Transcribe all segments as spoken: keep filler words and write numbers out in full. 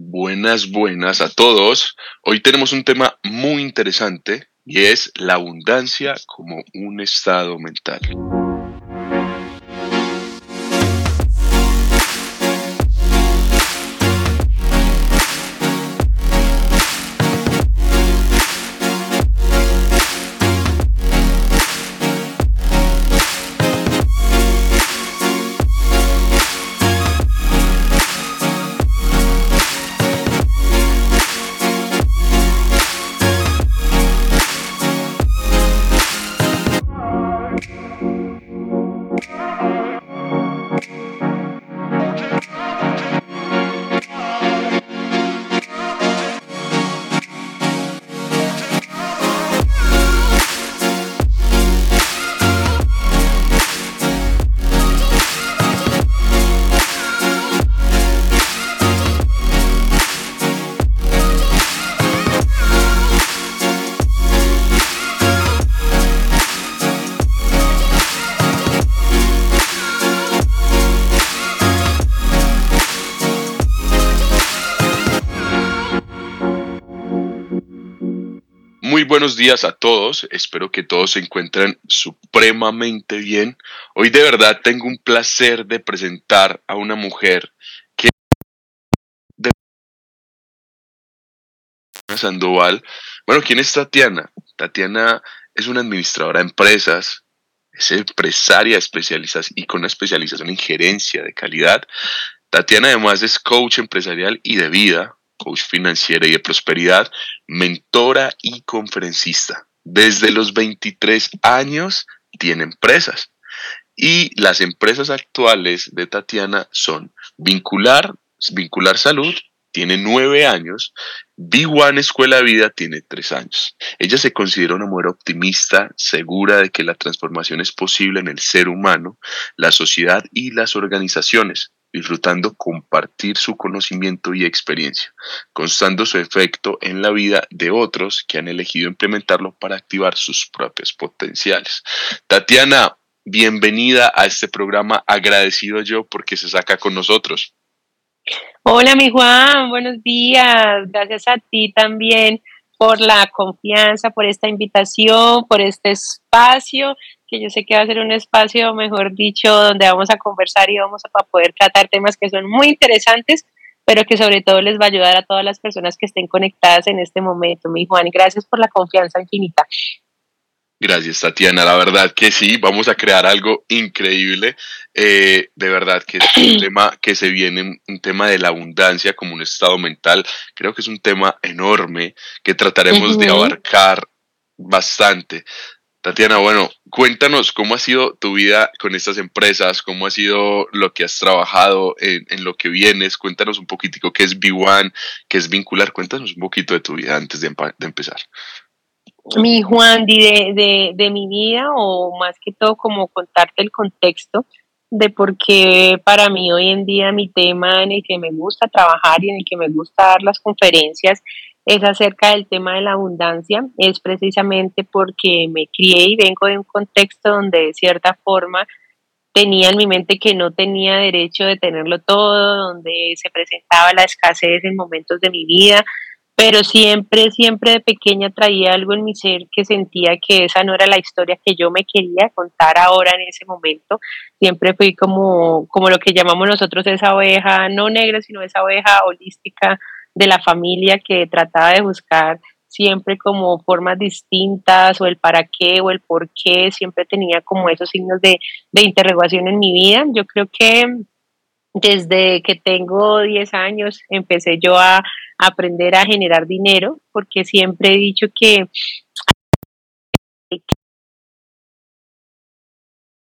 Buenas, buenas a todos. Hoy tenemos un tema muy interesante y es la abundancia como un estado mental. Buenos días a todos, espero que todos se encuentren supremamente bien. Hoy de verdad tengo un placer de presentar a una mujer que es Tatiana Sandoval. Bueno, ¿quién es Tatiana? Tatiana es una administradora de empresas, es empresaria especializada y con una especialización en gerencia de calidad. Tatiana además es coach empresarial y de vida, coach financiera y de prosperidad, mentora y conferencista. Desde los veintitrés años tiene empresas y las empresas actuales de Tatiana son Vincular, Vincular Salud, tiene nueve años, Bee One Escuela de Vida tiene tres años. Ella se considera una mujer optimista, segura de que la transformación es posible en el ser humano, la sociedad y las organizaciones, disfrutando compartir su conocimiento y experiencia, constando su efecto en la vida de otros que han elegido implementarlo para activar sus propios potenciales. Tatiana, bienvenida a este programa, agradecido yo porque se saca con nosotros. Hola, mi Juan, buenos días, gracias a ti también por la confianza, por esta invitación, por este espacio, que yo sé que va a ser un espacio, mejor dicho, donde vamos a conversar y vamos a poder tratar temas que son muy interesantes, pero que sobre todo les va a ayudar a todas las personas que estén conectadas en este momento. Mi Juan, gracias por la confianza infinita. Gracias, Tatiana, la verdad que sí, vamos a crear algo increíble, eh, de verdad que es un tema que se viene, un tema de la abundancia como un estado mental, creo que es un tema enorme que trataremos uh-huh. de abarcar bastante. Tatiana, bueno, cuéntanos cómo ha sido tu vida con estas empresas, cómo ha sido lo que has trabajado, en, en lo que vienes, cuéntanos un poquitico qué es Bee One, qué es Vincular, cuéntanos un poquito de tu vida antes de, de empezar. Mi Juan, de, de, de mi vida, o más que todo como contarte el contexto de por qué para mí hoy en día mi tema en el que me gusta trabajar y en el que me gusta dar las conferencias es acerca del tema de la abundancia, es precisamente porque me crié y vengo de un contexto donde de cierta forma tenía en mi mente que no tenía derecho de tenerlo todo, donde se presentaba la escasez en momentos de mi vida, pero siempre, siempre de pequeña traía algo en mi ser que sentía que esa no era la historia que yo me quería contar ahora en ese momento. Siempre fui como, como lo que llamamos nosotros esa oveja, no negra, sino esa oveja holística de la familia que trataba de buscar siempre como formas distintas o el para qué o el por qué. Siempre tenía como esos signos de, de interrogación en mi vida. Yo creo que desde que tengo diez años empecé yo a aprender a generar dinero, porque siempre he dicho que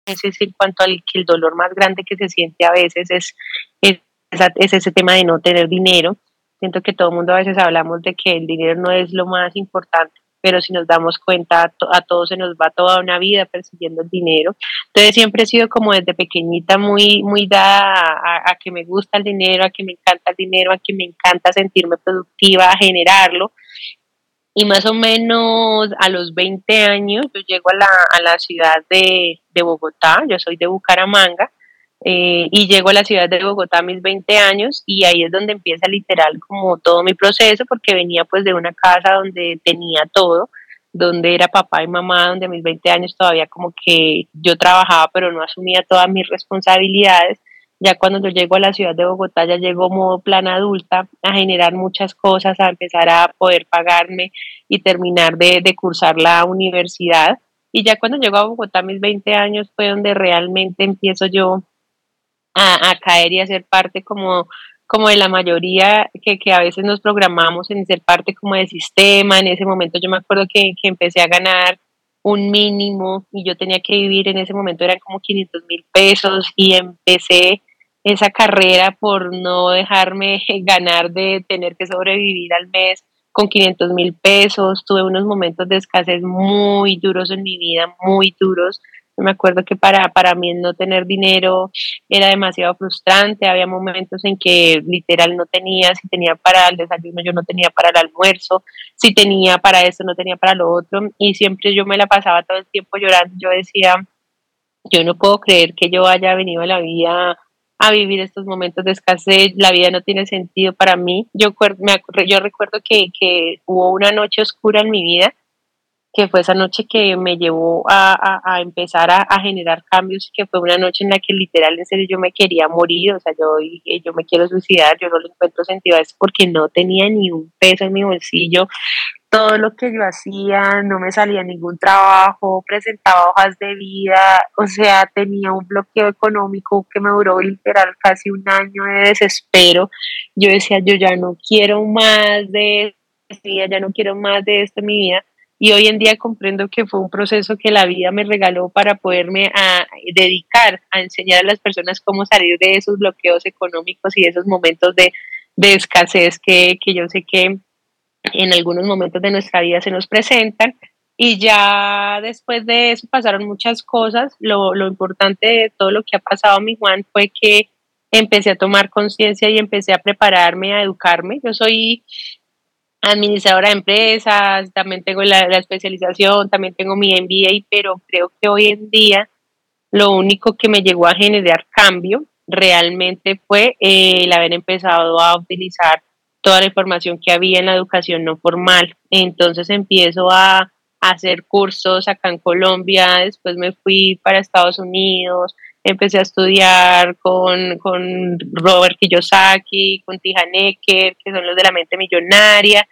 ese es en cuanto al que el dolor más grande que se siente a veces es, es, es ese tema de no tener dinero. Siento que todo el mundo a veces hablamos de que el dinero no es lo más importante, pero si nos damos cuenta a, to- a todos se nos va toda una vida persiguiendo el dinero. Entonces siempre he sido como desde pequeñita muy, muy dada a, a, a que me gusta el dinero, a que me encanta el dinero, a que me encanta sentirme productiva, a generarlo. Y más o menos a los veinte años yo llego a la, a la ciudad de, de Bogotá, yo soy de Bucaramanga, eh, y llego a la ciudad de Bogotá a mis veinte años y ahí es donde empieza literal como todo mi proceso, porque venía pues de una casa donde tenía todo, donde era papá y mamá, donde a mis veinte años todavía como que yo trabajaba pero no asumía todas mis responsabilidades. Ya cuando yo llego a la ciudad de Bogotá, ya llego modo plan adulta, a generar muchas cosas, a empezar a poder pagarme y terminar de, de cursar la universidad. Y ya cuando llego a Bogotá a mis veinte años fue donde realmente empiezo yo a, a caer y a ser parte como, como de la mayoría que, que a veces nos programamos en ser parte como del sistema. En ese momento yo me acuerdo que, que empecé a ganar un mínimo y yo tenía que vivir, en ese momento eran como quinientos mil pesos y empecé esa carrera por no dejarme ganar de tener que sobrevivir al mes con quinientos mil pesos. Tuve unos momentos de escasez muy duros en mi vida, muy duros. Me acuerdo que para, para mí no tener dinero era demasiado frustrante. Había momentos en que literal no tenía, si tenía para el desayuno yo no tenía para el almuerzo, si tenía para esto no tenía para lo otro, y siempre yo me la pasaba todo el tiempo llorando. Yo decía, yo no puedo creer que yo haya venido a la vida a vivir estos momentos de escasez, la vida no tiene sentido para mí. Yo, me, yo recuerdo que, que hubo una noche oscura en mi vida, que fue esa noche que me llevó a, a, a empezar a, a generar cambios, que fue una noche en la que literal, en serio, yo me quería morir, o sea, yo dije, yo me quiero suicidar, yo no le encuentro sentido a eso porque no tenía ni un peso en mi bolsillo. Todo lo que yo hacía, no me salía ningún trabajo, presentaba hojas de vida, o sea, tenía un bloqueo económico que me duró literal casi un año de desespero. Yo decía, yo ya no quiero más de esto, ya no quiero más de esto en mi vida. Y hoy en día comprendo que fue un proceso que la vida me regaló para poderme a dedicar a enseñar a las personas cómo salir de esos bloqueos económicos y de esos momentos de, de escasez que, que yo sé que en algunos momentos de nuestra vida se nos presentan. Y ya después de eso pasaron muchas cosas. Lo, lo importante de todo lo que ha pasado a mi Juan fue que empecé a tomar conciencia y empecé a prepararme, a educarme. Yo soy administradora de empresas, también tengo la, la especialización, también tengo mi M B A, pero creo que hoy en día lo único que me llegó a generar cambio realmente fue eh, el haber empezado a utilizar toda la información que había en la educación no formal. Entonces empiezo a, a hacer cursos acá en Colombia, después me fui para Estados Unidos, empecé a estudiar con, con Robert Kiyosaki, con T. Harv Eker, que son los de la mente millonaria,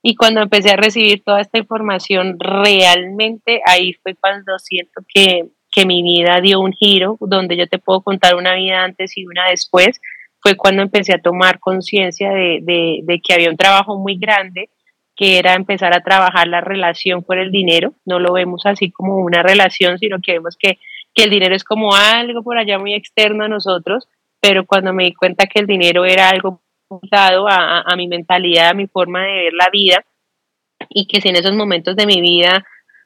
y cuando empecé a recibir toda esta información, realmente ahí fue cuando siento que, que mi vida dio un giro, donde yo te puedo contar una vida antes y una después. Fue cuando empecé a tomar conciencia de, de, de que había un trabajo muy grande, que era empezar a trabajar la relación por el dinero. No lo vemos así como una relación, sino que vemos que, que el dinero es como algo por allá muy externo a nosotros, pero cuando me di cuenta que el dinero era algo dado a, a mi mentalidad, a mi forma de ver la vida, y que si en esos momentos de mi vida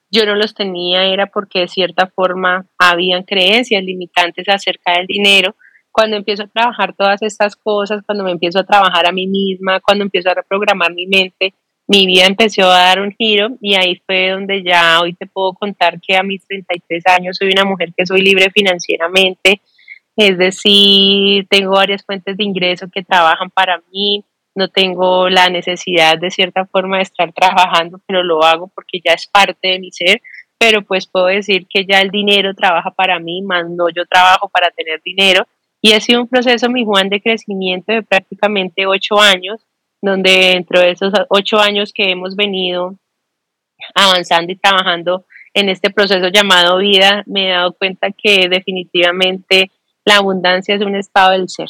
yo no los tenía era porque de cierta forma habían creencias limitantes acerca del dinero. Cuando empiezo a trabajar todas estas cosas, cuando me empiezo a trabajar a mí misma, cuando empiezo a reprogramar mi mente, mi vida empezó a dar un giro, y ahí fue donde ya hoy te puedo contar que a mis treinta y tres años soy una mujer que soy libre financieramente, es decir, tengo varias fuentes de ingreso que trabajan para mí, no tengo la necesidad de cierta forma de estar trabajando, pero lo hago porque ya es parte de mi ser. Pero pues puedo decir que ya el dinero trabaja para mí, más no yo trabajo para tener dinero. Y ha sido un proceso, mi Juan, de crecimiento de prácticamente ocho años, donde dentro de esos ocho años que hemos venido avanzando y trabajando en este proceso llamado vida, me he dado cuenta que definitivamente la abundancia es un estado del ser.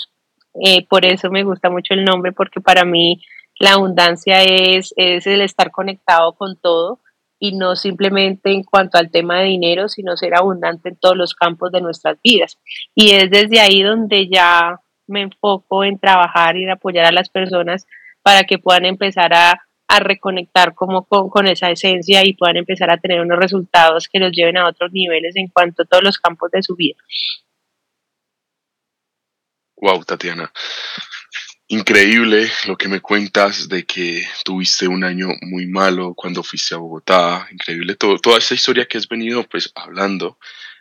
Eh, por eso me gusta mucho el nombre, porque para mí la abundancia es, es el estar conectado con todo, y no simplemente en cuanto al tema de dinero, sino ser abundante en todos los campos de nuestras vidas. Y es desde ahí donde ya me enfoco en trabajar y en apoyar a las personas para que puedan empezar a, a reconectar como con, con esa esencia y puedan empezar a tener unos resultados que los lleven a otros niveles en cuanto a todos los campos de su vida. Wow, Tatiana. Increíble lo que me cuentas de que tuviste un año muy malo cuando fuiste a Bogotá. Increíble todo, toda esta historia que has venido pues hablando.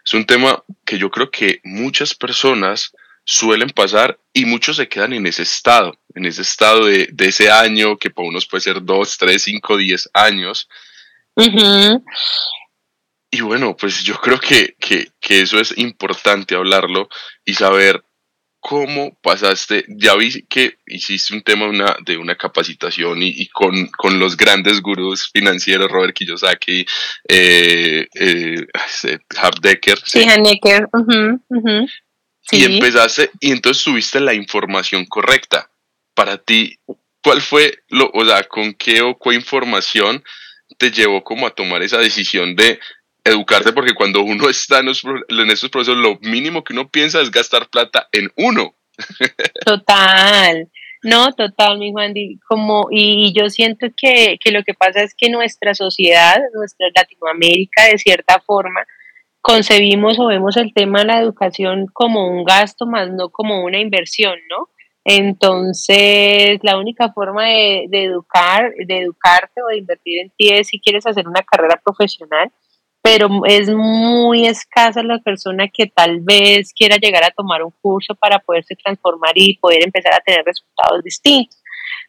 Es un tema que yo creo que muchas personas suelen pasar y muchos se quedan en ese estado, en ese estado de, de ese año que para unos puede ser dos, tres, cinco, diez años. Uh-huh. Y bueno, pues yo creo que, que, que eso es importante hablarlo y saber cómo pasaste. Ya vi que hiciste un tema una, de una capacitación y, y con, con los grandes gurús financieros, Robert Kiyosaki, eh, eh, Harv Eker. Sí, Harv Eker. Uh-huh, uh-huh. Sí. Y empezaste, y entonces tuviste la información correcta. Para ti, ¿cuál fue, lo, o sea, con qué o qué información te llevó como a tomar esa decisión de educarte? Porque cuando uno está en, los, en estos procesos, lo mínimo que uno piensa es gastar plata en uno. Total, no, total, mi Juan. Como, y, y yo siento que, que lo que pasa es que nuestra sociedad, nuestra Latinoamérica, de cierta forma, concebimos o vemos el tema de la educación como un gasto, más no como una inversión, ¿no? Entonces, la única forma de, de educar, de educarte o de invertir en ti es si quieres hacer una carrera profesional, pero es muy escasa la persona que tal vez quiera llegar a tomar un curso para poderse transformar y poder empezar a tener resultados distintos.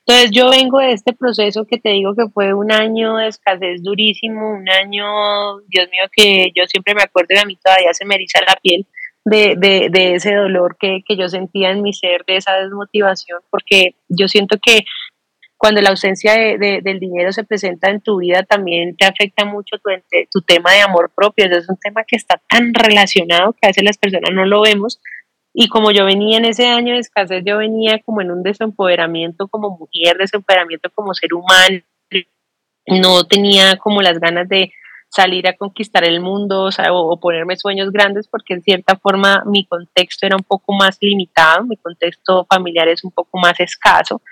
Entonces, yo vengo de este proceso que te digo que fue un año de escasez durísimo, un año, Dios mío, que yo siempre me acuerdo y a mí todavía se me eriza la piel de, de, de ese dolor que, que yo sentía en mi ser, de esa desmotivación, porque yo siento que cuando la ausencia de, de, del dinero se presenta en tu vida, también te afecta mucho tu, tu tema de amor propio. Eso es un tema que está tan relacionado que a veces las personas no lo vemos. Y como yo venía en ese año de escasez, yo venía como en un desempoderamiento como mujer, desempoderamiento como ser humano. No tenía como las ganas de salir a conquistar el mundo, o sea, o, o ponerme sueños grandes, porque en cierta forma mi contexto era un poco más limitado, mi contexto familiar es un poco más escaso.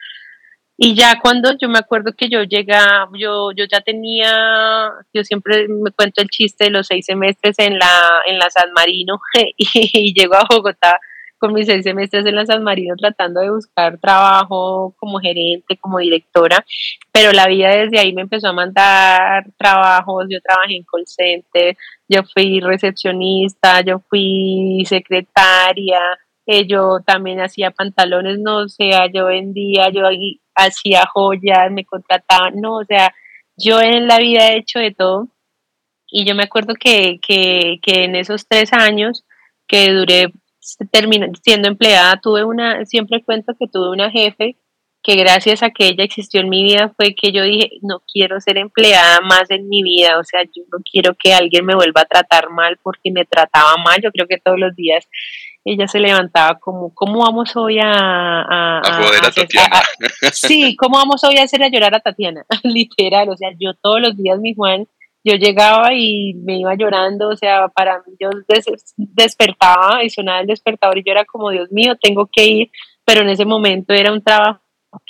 Y ya cuando yo me acuerdo que yo llegaba, yo, yo ya tenía, yo siempre me cuento el chiste de los seis semestres en la, en la San Marino y, y llego a Bogotá con mis seis semestres en la San Marino tratando de buscar trabajo como gerente, como directora, pero la vida desde ahí me empezó a mandar trabajos. Yo trabajé en call center, yo fui recepcionista, yo fui secretaria, eh, yo también hacía pantalones, no o sea, yo vendía, yo hacía joyas, me contrataban, no, o sea, yo en la vida he hecho de todo. Y yo me acuerdo que, que, que en esos tres años que duré termin- siendo empleada, tuve una, siempre cuento que tuve una jefe que gracias a que ella existió en mi vida fue que yo dije, no quiero ser empleada más en mi vida, o sea, yo no quiero que alguien me vuelva a tratar mal porque me trataba mal. Yo creo que todos los días ella se levantaba como, ¿cómo vamos hoy a... A, a joder a, a Tatiana. A, a, sí, ¿cómo vamos hoy a hacer a llorar a Tatiana? Literal, o sea, yo todos los días, mi Juan, yo llegaba y me iba llorando, o sea, para mí yo des, despertaba y sonaba el despertador y yo era como, Dios mío, tengo que ir, pero en ese momento era un trabajo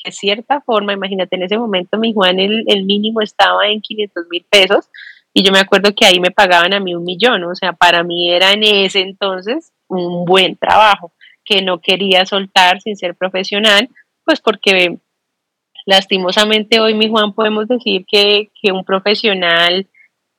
que de cierta forma, imagínate, en ese momento, mi Juan, el, el mínimo estaba en quinientos mil pesos y yo me acuerdo que ahí me pagaban a mí un millón, o sea, para mí era en ese entonces un buen trabajo que no quería soltar sin ser profesional, pues porque lastimosamente hoy, mi Juan, podemos decir que, que un profesional,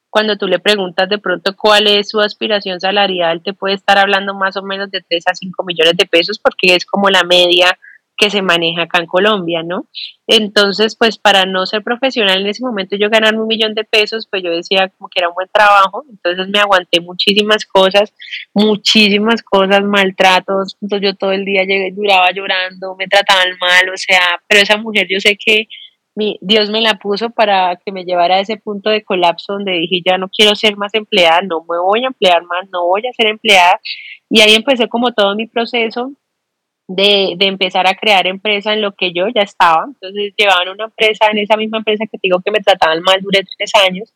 cuando tú le preguntas de pronto cuál es su aspiración salarial, te puede estar hablando más o menos de tres a cinco millones de pesos, porque es como la media que se maneja acá en Colombia, ¿no? Entonces, pues para no ser profesional en ese momento, yo ganarme un millón de pesos, pues yo decía como que era un buen trabajo. Entonces me aguanté muchísimas cosas, muchísimas cosas, maltratos. Entonces yo todo el día llegué, duraba llorando, me trataban mal, o sea, pero esa mujer yo sé que mi, Dios me la puso para que me llevara a ese punto de colapso donde dije, ya no quiero ser más empleada, no me voy a emplear más, no voy a ser empleada. Y ahí empecé como todo mi proceso De, de empezar a crear empresa en lo que yo ya estaba. Entonces llevaban una empresa, en esa misma empresa que te digo que me trataban mal, duré tres años,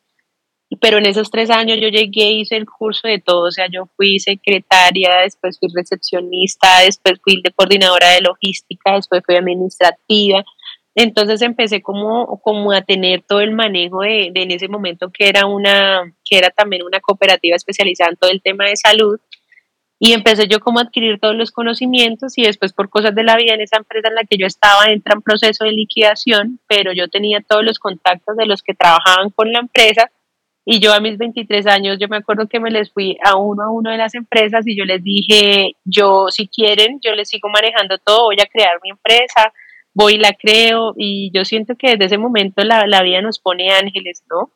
pero en esos tres años yo llegué, hice el curso de todo, o sea, yo fui secretaria, después fui recepcionista, después fui de coordinadora de logística, después fui administrativa. Entonces empecé como, como a tener todo el manejo de, de en ese momento que era, una, que era también una cooperativa especializada en todo el tema de salud. Y empecé yo como a adquirir todos los conocimientos y después por cosas de la vida en esa empresa en la que yo estaba entra en proceso de liquidación, pero yo tenía todos los contactos de los que trabajaban con la empresa y yo a mis veintitrés años, yo me acuerdo que me les fui a uno a uno de las empresas y yo les dije, yo si quieren, yo les sigo manejando todo, voy a crear mi empresa, voy y la creo y yo siento que desde ese momento la, la vida nos pone ángeles, ¿no?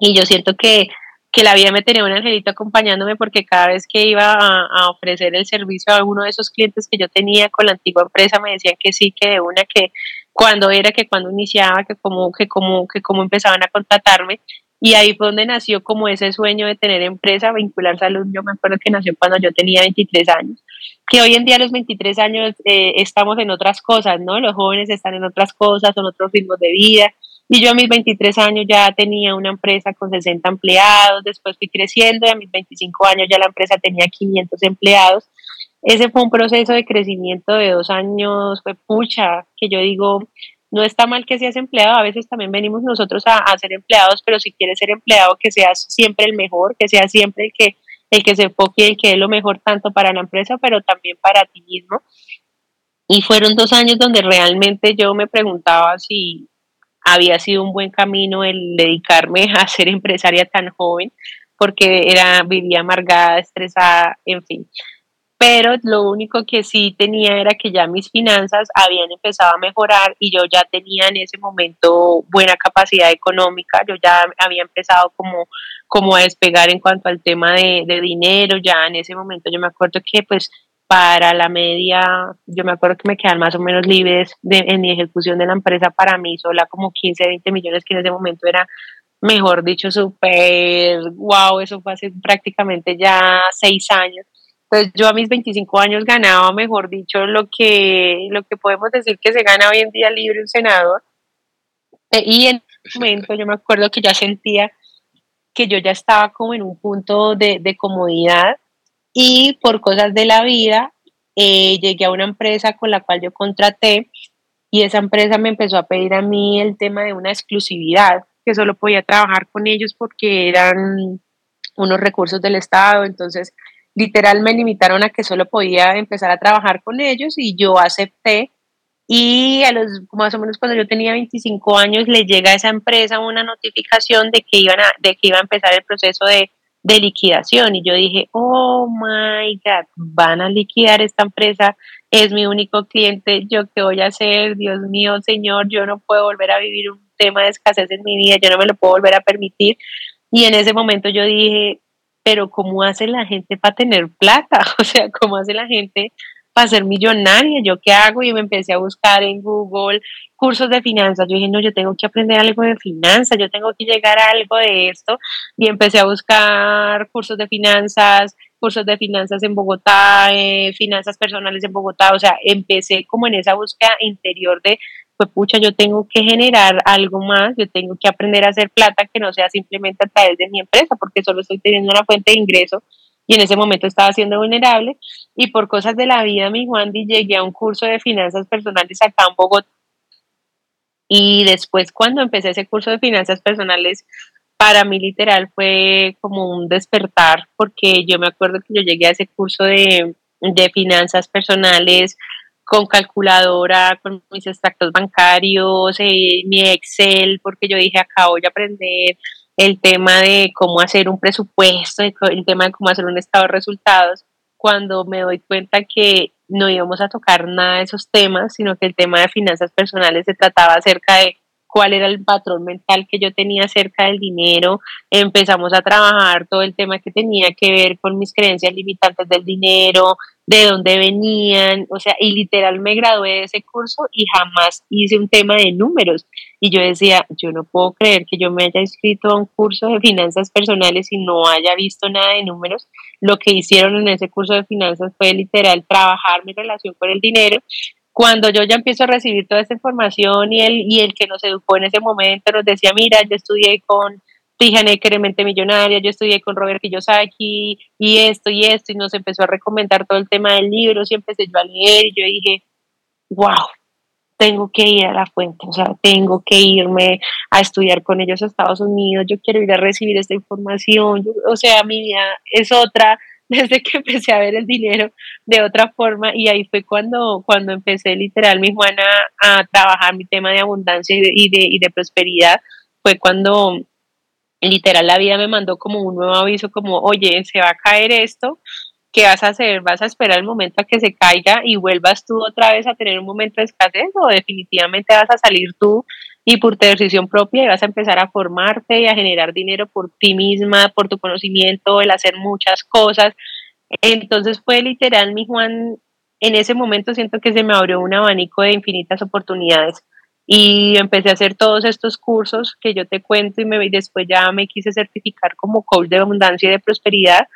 Y yo siento que que la vida me tenía un angelito acompañándome porque cada vez que iba a, a ofrecer el servicio a uno de esos clientes que yo tenía con la antigua empresa me decían que sí, que de una, que cuando era, que cuando iniciaba, que cómo que cómo, que cómo empezaban a contratarme y ahí fue donde nació como ese sueño de tener empresa, Vincular Salud, yo me acuerdo que nació cuando yo tenía veintitrés años, que hoy en día a los veintitrés años eh, estamos en otras cosas, ¿no? Los jóvenes están en otras cosas, son otros ritmos de vida. Y yo a mis veintitrés años ya tenía una empresa con sesenta empleados, después fui creciendo y a mis veinticinco años ya la empresa tenía quinientos empleados. Ese fue un proceso de crecimiento de dos años, fue pucha, que yo digo, no está mal que seas empleado, a veces también venimos nosotros a, a ser empleados, pero si quieres ser empleado que seas siempre el mejor, que seas siempre el que, el que se enfoque, el que es lo mejor tanto para la empresa, pero también para ti mismo. Y fueron dos años donde realmente yo me preguntaba si había sido un buen camino el dedicarme a ser empresaria tan joven, porque era, vivía amargada, estresada, en fin. Pero lo único que sí tenía era que ya mis finanzas habían empezado a mejorar y yo ya tenía en ese momento buena capacidad económica, yo ya había empezado como, como a despegar en cuanto al tema de, de dinero, ya en ese momento yo me acuerdo que pues para la media, yo me acuerdo que me quedan más o menos libres de, en mi ejecución de la empresa para mí sola como quince, veinte millones, que en ese momento era, mejor dicho, súper wow, eso fue hace prácticamente ya seis años. Entonces yo a mis veinticinco años ganaba, mejor dicho, lo que, lo que podemos decir que se gana hoy en día libre un senador. Y en ese momento yo me acuerdo que ya sentía que yo ya estaba como en un punto de, de comodidad. Y por cosas de la vida, eh, llegué a una empresa con la cual yo contraté y esa empresa me empezó a pedir a mí el tema de una exclusividad, que solo podía trabajar con ellos porque eran unos recursos del Estado, entonces literal me limitaron a que solo podía empezar a trabajar con ellos y yo acepté. Y a los, más o menos cuando yo tenía veinticinco años, le llega a esa empresa una notificación de que iban a, de que iba a empezar el proceso de de liquidación, y yo dije, oh my God, van a liquidar esta empresa, es mi único cliente, ¿yo qué voy a hacer? Dios mío, Señor, yo no puedo volver a vivir un tema de escasez en mi vida, yo no me lo puedo volver a permitir, y en ese momento yo dije, pero ¿cómo hace la gente para tener plata? O sea, ¿cómo hace la gente para ser millonaria? ¿Yo qué hago? Y me empecé a buscar en Google cursos de finanzas, yo dije, no, yo tengo que aprender algo de finanzas, yo tengo que llegar a algo de esto, y empecé a buscar cursos de finanzas, cursos de finanzas en Bogotá, eh, finanzas personales en Bogotá, o sea, empecé como en esa búsqueda interior de, pues pucha, yo tengo que generar algo más, yo tengo que aprender a hacer plata que no sea simplemente a través de mi empresa, porque solo estoy teniendo una fuente de ingreso, y en ese momento estaba siendo vulnerable, y por cosas de la vida, mi Wandy, llegué a un curso de finanzas personales acá en Bogotá. Y después cuando empecé ese curso de finanzas personales, para mí literal fue como un despertar, porque yo me acuerdo que yo llegué a ese curso de, de finanzas personales con calculadora, con mis extractos bancarios, eh, mi Excel, porque yo dije, acá voy a aprender el tema de cómo hacer un presupuesto, el tema de cómo hacer un estado de resultados, cuando me doy cuenta que no íbamos a tocar nada de esos temas, sino que el tema de finanzas personales se trataba acerca de cuál era el patrón mental que yo tenía acerca del dinero. Empezamos a trabajar todo el tema que tenía que ver con mis creencias limitantes del dinero, de dónde venían, o sea, y literal me gradué de ese curso y jamás hice un tema de números. Y yo decía, yo no puedo creer que yo me haya inscrito a un curso de finanzas personales y no haya visto nada de números. Lo que hicieron en ese curso de finanzas fue literal trabajar mi relación con el dinero. Cuando yo ya empiezo a recibir toda esta información y el, y el que nos educó en ese momento nos decía, mira, yo estudié con T. Harv Eker en Mente Millonaria, yo estudié con Robert Kiyosaki y esto y esto, y nos empezó a recomendar todo el tema del libro, y empecé yo a leer y yo dije, wow, tengo que ir a la fuente, o sea, tengo que irme a estudiar con ellos a Estados Unidos, yo quiero ir a recibir esta información, yo, o sea, mi vida es otra, desde que empecé a ver el dinero de otra forma, y ahí fue cuando, cuando empecé literal, mi Juana, a trabajar mi tema de abundancia y de, y de, y de prosperidad. Fue cuando literal la vida me mandó como un nuevo aviso, como, oye, se va a caer esto, ¿qué vas a hacer? ¿Vas a esperar el momento a que se caiga y vuelvas tú otra vez a tener un momento de escasez, o definitivamente vas a salir tú y por tu decisión propia y vas a empezar a formarte y a generar dinero por ti misma, por tu conocimiento, el hacer muchas cosas? Entonces fue literal, mi Juan, en ese momento siento que se me abrió un abanico de infinitas oportunidades y empecé a hacer todos estos cursos que yo te cuento, y, me, y después ya me quise certificar como coach de abundancia y de prosperidad,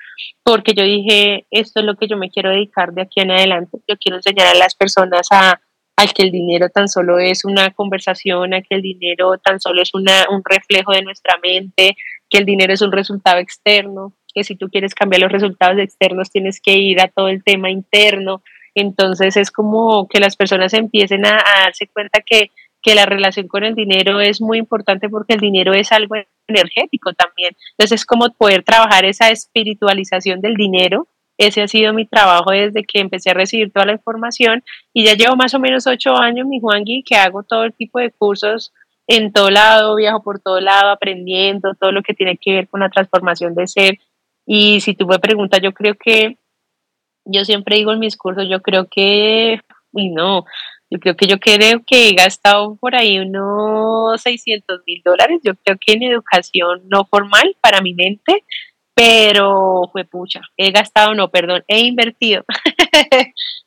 porque yo dije, esto es lo que yo me quiero dedicar de aquí en adelante. Yo quiero enseñar a las personas a, a que el dinero tan solo es una conversación, a que el dinero tan solo es una, un reflejo de nuestra mente, que el dinero es un resultado externo, que si tú quieres cambiar los resultados externos tienes que ir a todo el tema interno. Entonces es como que las personas empiecen a, a darse cuenta que que la relación con el dinero es muy importante, porque el dinero es algo energético también. Entonces es como poder trabajar esa espiritualización del dinero. Ese ha sido mi trabajo desde que empecé a recibir toda la información, y ya llevo más o menos ocho años, mi Juangui, que hago todo el tipo de cursos en todo lado, viajo por todo lado aprendiendo todo lo que tiene que ver con la transformación de ser. Y si tú me preguntas, yo creo que, yo siempre digo en mis cursos, yo creo que, y no, Yo creo que yo creo que he gastado por ahí unos seiscientos mil dólares, yo creo que en educación no formal para mi mente, pero fue pucha, he gastado, no, perdón, he invertido.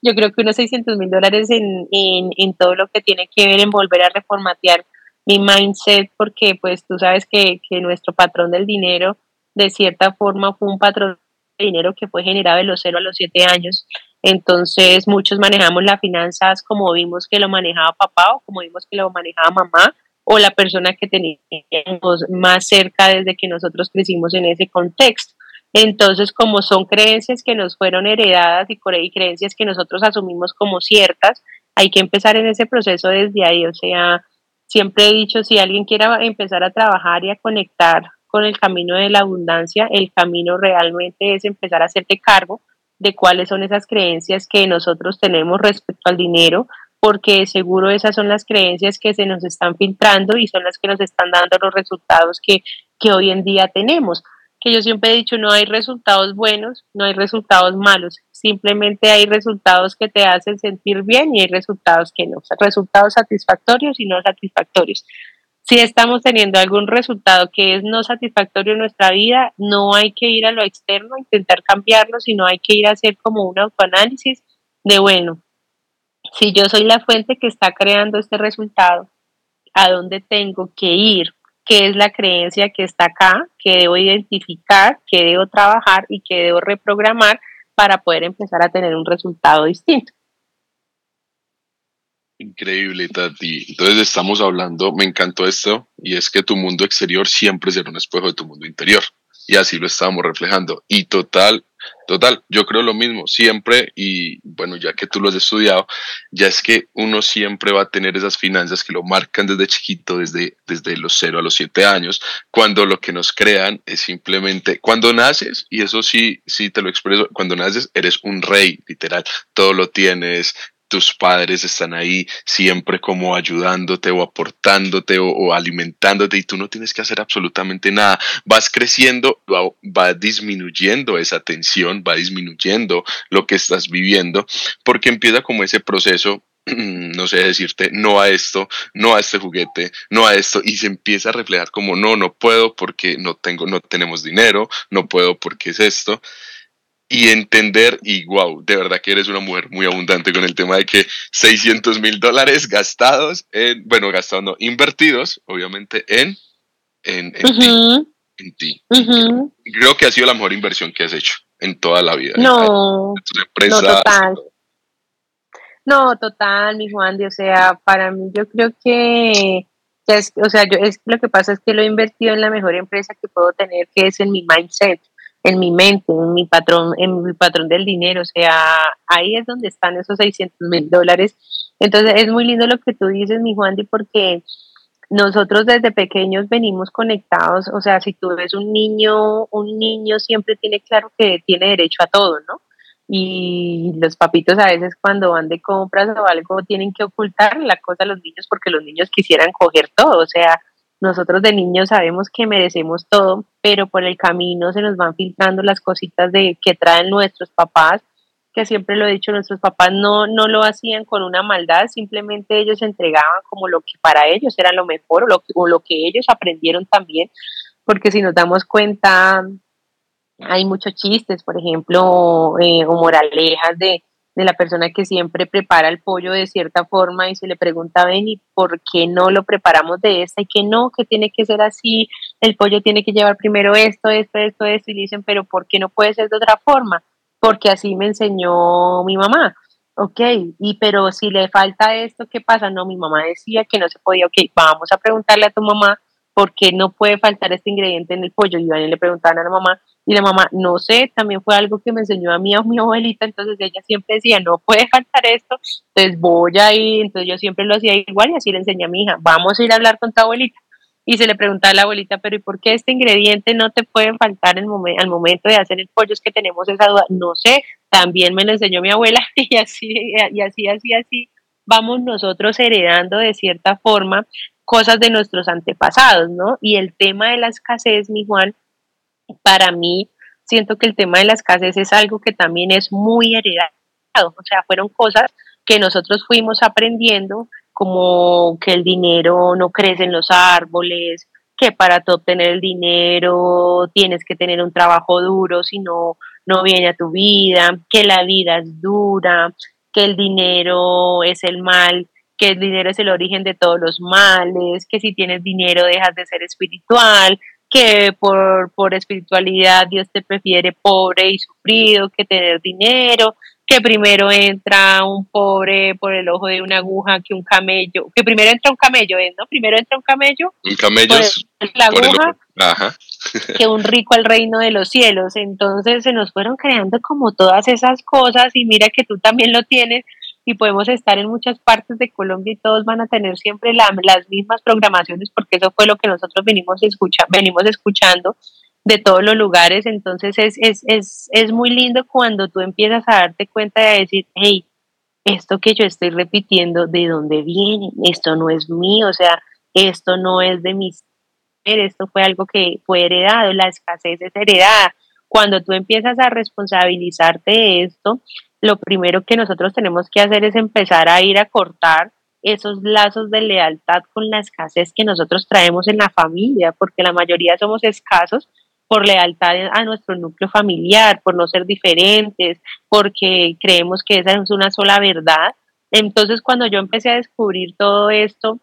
Yo creo que unos seiscientos mil dólares en, en, en todo lo que tiene que ver en volver a reformatear mi mindset, porque pues tú sabes que, que nuestro patrón del dinero de cierta forma fue un patrón de dinero que fue generado de los cero a los siete años. Entonces muchos manejamos las finanzas como vimos que lo manejaba papá, o como vimos que lo manejaba mamá, o la persona que teníamos más cerca desde que nosotros crecimos en ese contexto. Entonces, como son creencias que nos fueron heredadas y creencias que nosotros asumimos como ciertas, hay que empezar en ese proceso desde ahí. O sea, siempre he dicho, si alguien quiera empezar a trabajar y a conectar con el camino de la abundancia, el camino realmente es empezar a hacerte cargo de cuáles son esas creencias que nosotros tenemos respecto al dinero, porque seguro esas son las creencias que se nos están filtrando y son las que nos están dando los resultados que, que hoy en día tenemos. Que yo siempre he dicho, no hay resultados buenos, no hay resultados malos, simplemente hay resultados que te hacen sentir bien y hay resultados que no, o sea, resultados satisfactorios y no satisfactorios. Si estamos teniendo algún resultado que es no satisfactorio en nuestra vida, no hay que ir a lo externo a intentar cambiarlo, sino hay que ir a hacer como un autoanálisis de, bueno, si yo soy la fuente que está creando este resultado, ¿a dónde tengo que ir? ¿Qué es la creencia que está acá, que debo identificar, que debo trabajar y que debo reprogramar para poder empezar a tener un resultado distinto? Increíble, Tati. Entonces estamos hablando, me encantó esto, y es que tu mundo exterior siempre será un espejo de tu mundo interior, y así lo estábamos reflejando. Y total, total, yo creo lo mismo, siempre, y bueno, ya que tú lo has estudiado, ya es que uno siempre va a tener esas finanzas que lo marcan desde chiquito, desde, desde los cero a los siete años, cuando lo que nos crean es simplemente, cuando naces, y eso sí, sí te lo expreso, cuando naces eres un rey, literal, todo lo tienes, tus padres están ahí siempre como ayudándote o aportándote o, o alimentándote, y tú no tienes que hacer absolutamente nada. Vas creciendo, va, va disminuyendo esa tensión, va disminuyendo lo que estás viviendo, porque empieza como ese proceso, no sé decirte no a esto, no a este juguete, no a esto, y se empieza a reflejar como no, no puedo porque no tengo, no tenemos dinero, no puedo porque es esto. Y entender, y wow, de verdad que eres una mujer muy abundante con el tema de que seiscientos mil dólares gastados, en, bueno, gastados no, invertidos, obviamente, en, en, en uh-huh. ti. En ti. Uh-huh. Creo que ha sido la mejor inversión que has hecho en toda la vida. No, en no total. No, total, mi Juan, o sea, para mí yo creo que, es, o sea, yo, es, lo que pasa es que lo he invertido en la mejor empresa que puedo tener, que es en mi mindset, en mi mente, en mi patrón, en mi patrón del dinero. O sea, ahí es donde están esos seiscientos mil dólares. Entonces es muy lindo lo que tú dices, mi Juandi, porque Nosotros desde pequeños venimos conectados, o sea, si tú ves un niño, un niño siempre tiene claro que tiene derecho a todo, ¿no? Y los papitos a veces cuando van de compras o algo tienen que ocultar la cosa a los niños porque los niños quisieran coger todo, o sea, nosotros de niños sabemos que merecemos todo, pero por el camino se nos van filtrando las cositas de que traen nuestros papás, que siempre lo he dicho, nuestros papás no, no lo hacían con una maldad, simplemente ellos se entregaban como lo que para ellos era lo mejor o lo, o lo que ellos aprendieron también, porque si nos damos cuenta hay muchos chistes, por ejemplo, eh, o moralejas de, de la persona que siempre prepara el pollo de cierta forma y se le pregunta, ven, ¿y por qué no lo preparamos de esta? Y que no, que tiene que ser así, el pollo tiene que llevar primero esto, esto, esto, esto, y le dicen, pero ¿por qué no puede ser de otra forma? Porque así me enseñó mi mamá, ok, y pero si le falta esto, ¿qué pasa? No, mi mamá decía que no se podía, ok, vamos a preguntarle a tu mamá por qué no puede faltar este ingrediente en el pollo, y le preguntaban a la mamá, y la mamá, no sé, también fue algo que me enseñó a mí, a mi abuelita, entonces ella siempre decía, no puede faltar esto, entonces voy a ir, entonces yo siempre lo hacía igual y así le enseñé a mi hija, vamos a ir a hablar con tu abuelita, y se le preguntaba a la abuelita, pero ¿y por qué este ingrediente no te puede faltar el momen- al momento de hacer el pollo? Es que tenemos esa duda, no sé, también me lo enseñó mi abuela, y así, y así, así, así, vamos nosotros heredando de cierta forma cosas de nuestros antepasados, ¿no? Y el tema de la escasez, mi Juan, para mí, siento que el tema de la escasez es algo que también es muy heredado, o sea, fueron cosas que nosotros fuimos aprendiendo, como que el dinero no crece en los árboles, que para obtener el dinero tienes que tener un trabajo duro, si no, no viene a tu vida, que la vida es dura, que el dinero es el mal, que el dinero es el origen de todos los males, que si tienes dinero dejas de ser espiritual, que por, por espiritualidad Dios te prefiere pobre y sufrido que tener dinero, que primero entra un pobre por el ojo de una aguja que un camello, que primero entra un camello, ¿no? Primero entra un camello, un camello por el, la por aguja, el Ajá. que un rico al reino de los cielos. Entonces se nos fueron creando como todas esas cosas y mira que tú también lo tienes y podemos estar en muchas partes de Colombia y todos van a tener siempre la, las mismas programaciones porque eso fue lo que nosotros venimos, escucha, venimos escuchando de todos los lugares, entonces es, es, es, es muy lindo cuando tú empiezas a darte cuenta de decir, hey, esto que yo estoy repitiendo, ¿de dónde viene? Esto no es mío, o sea, esto no es de mi ser, esto fue algo que fue heredado, la escasez es heredada. Cuando tú empiezas a responsabilizarte de esto, lo primero que nosotros tenemos que hacer es empezar a ir a cortar esos lazos de lealtad con la escasez que nosotros traemos en la familia, porque la mayoría somos escasos por lealtad a nuestro núcleo familiar, por no ser diferentes, porque creemos que esa es una sola verdad. Entonces, cuando yo empecé a descubrir todo esto,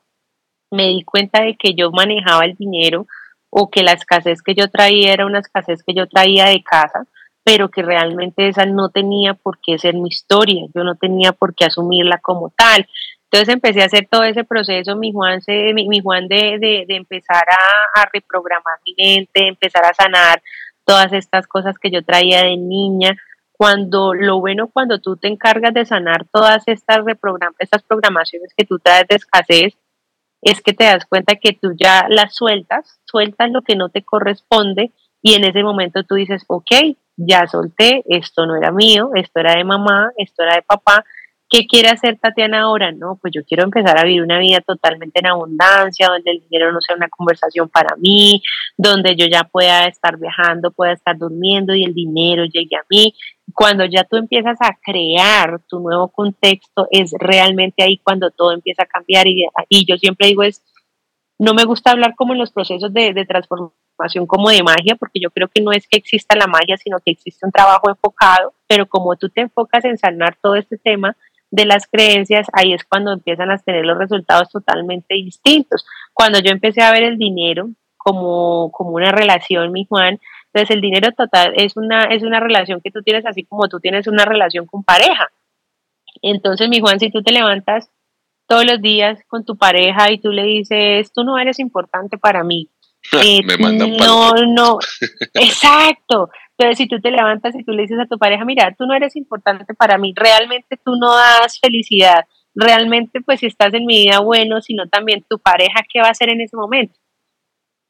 me di cuenta de que yo manejaba el dinero o que la escasez que yo traía era una escasez que yo traía de casa, pero que realmente esa no tenía por qué ser mi historia, yo no tenía por qué asumirla como tal. Entonces empecé a hacer todo ese proceso, mi Juan, se, mi, mi Juan de, de, de empezar a, a reprogramar mi mente, de empezar a sanar todas estas cosas que yo traía de niña. Cuando lo bueno, cuando tú te encargas de sanar todas estas, reprogram- estas programaciones que tú traes de escasez, es que te das cuenta que tú ya las sueltas, sueltas lo que no te corresponde y en ese momento tú dices, ok, ya solté, esto no era mío, esto era de mamá, esto era de papá. ¿Qué quiere hacer Tatiana ahora? No, pues yo quiero empezar a vivir una vida totalmente en abundancia, donde el dinero no sea una conversación para mí, donde yo ya pueda estar viajando, pueda estar durmiendo y el dinero llegue a mí. Cuando ya tú empiezas a crear tu nuevo contexto, es realmente ahí cuando todo empieza a cambiar. Y, y yo siempre digo es, no me gusta hablar como en los procesos de, de transformación como de magia, porque yo creo que no es que exista la magia, sino que existe un trabajo enfocado, pero como tú te enfocas en sanar todo este tema de las creencias, ahí es cuando empiezan a tener los resultados totalmente distintos. Cuando yo empecé a ver el dinero como, como una relación, mi Juan, entonces el dinero total es una, es una relación que tú tienes así como tú tienes una relación con pareja. Entonces, mi Juan, si tú te levantas todos los días con tu pareja y tú le dices, tú no eres importante para mí. Eh, Me mandan no, no, exacto. Entonces, si tú te levantas y tú le dices a tu pareja, mira, tú no eres importante para mí, realmente tú no das felicidad, realmente pues si estás en mi vida bueno, sino también tu pareja, ¿qué va a hacer en ese momento?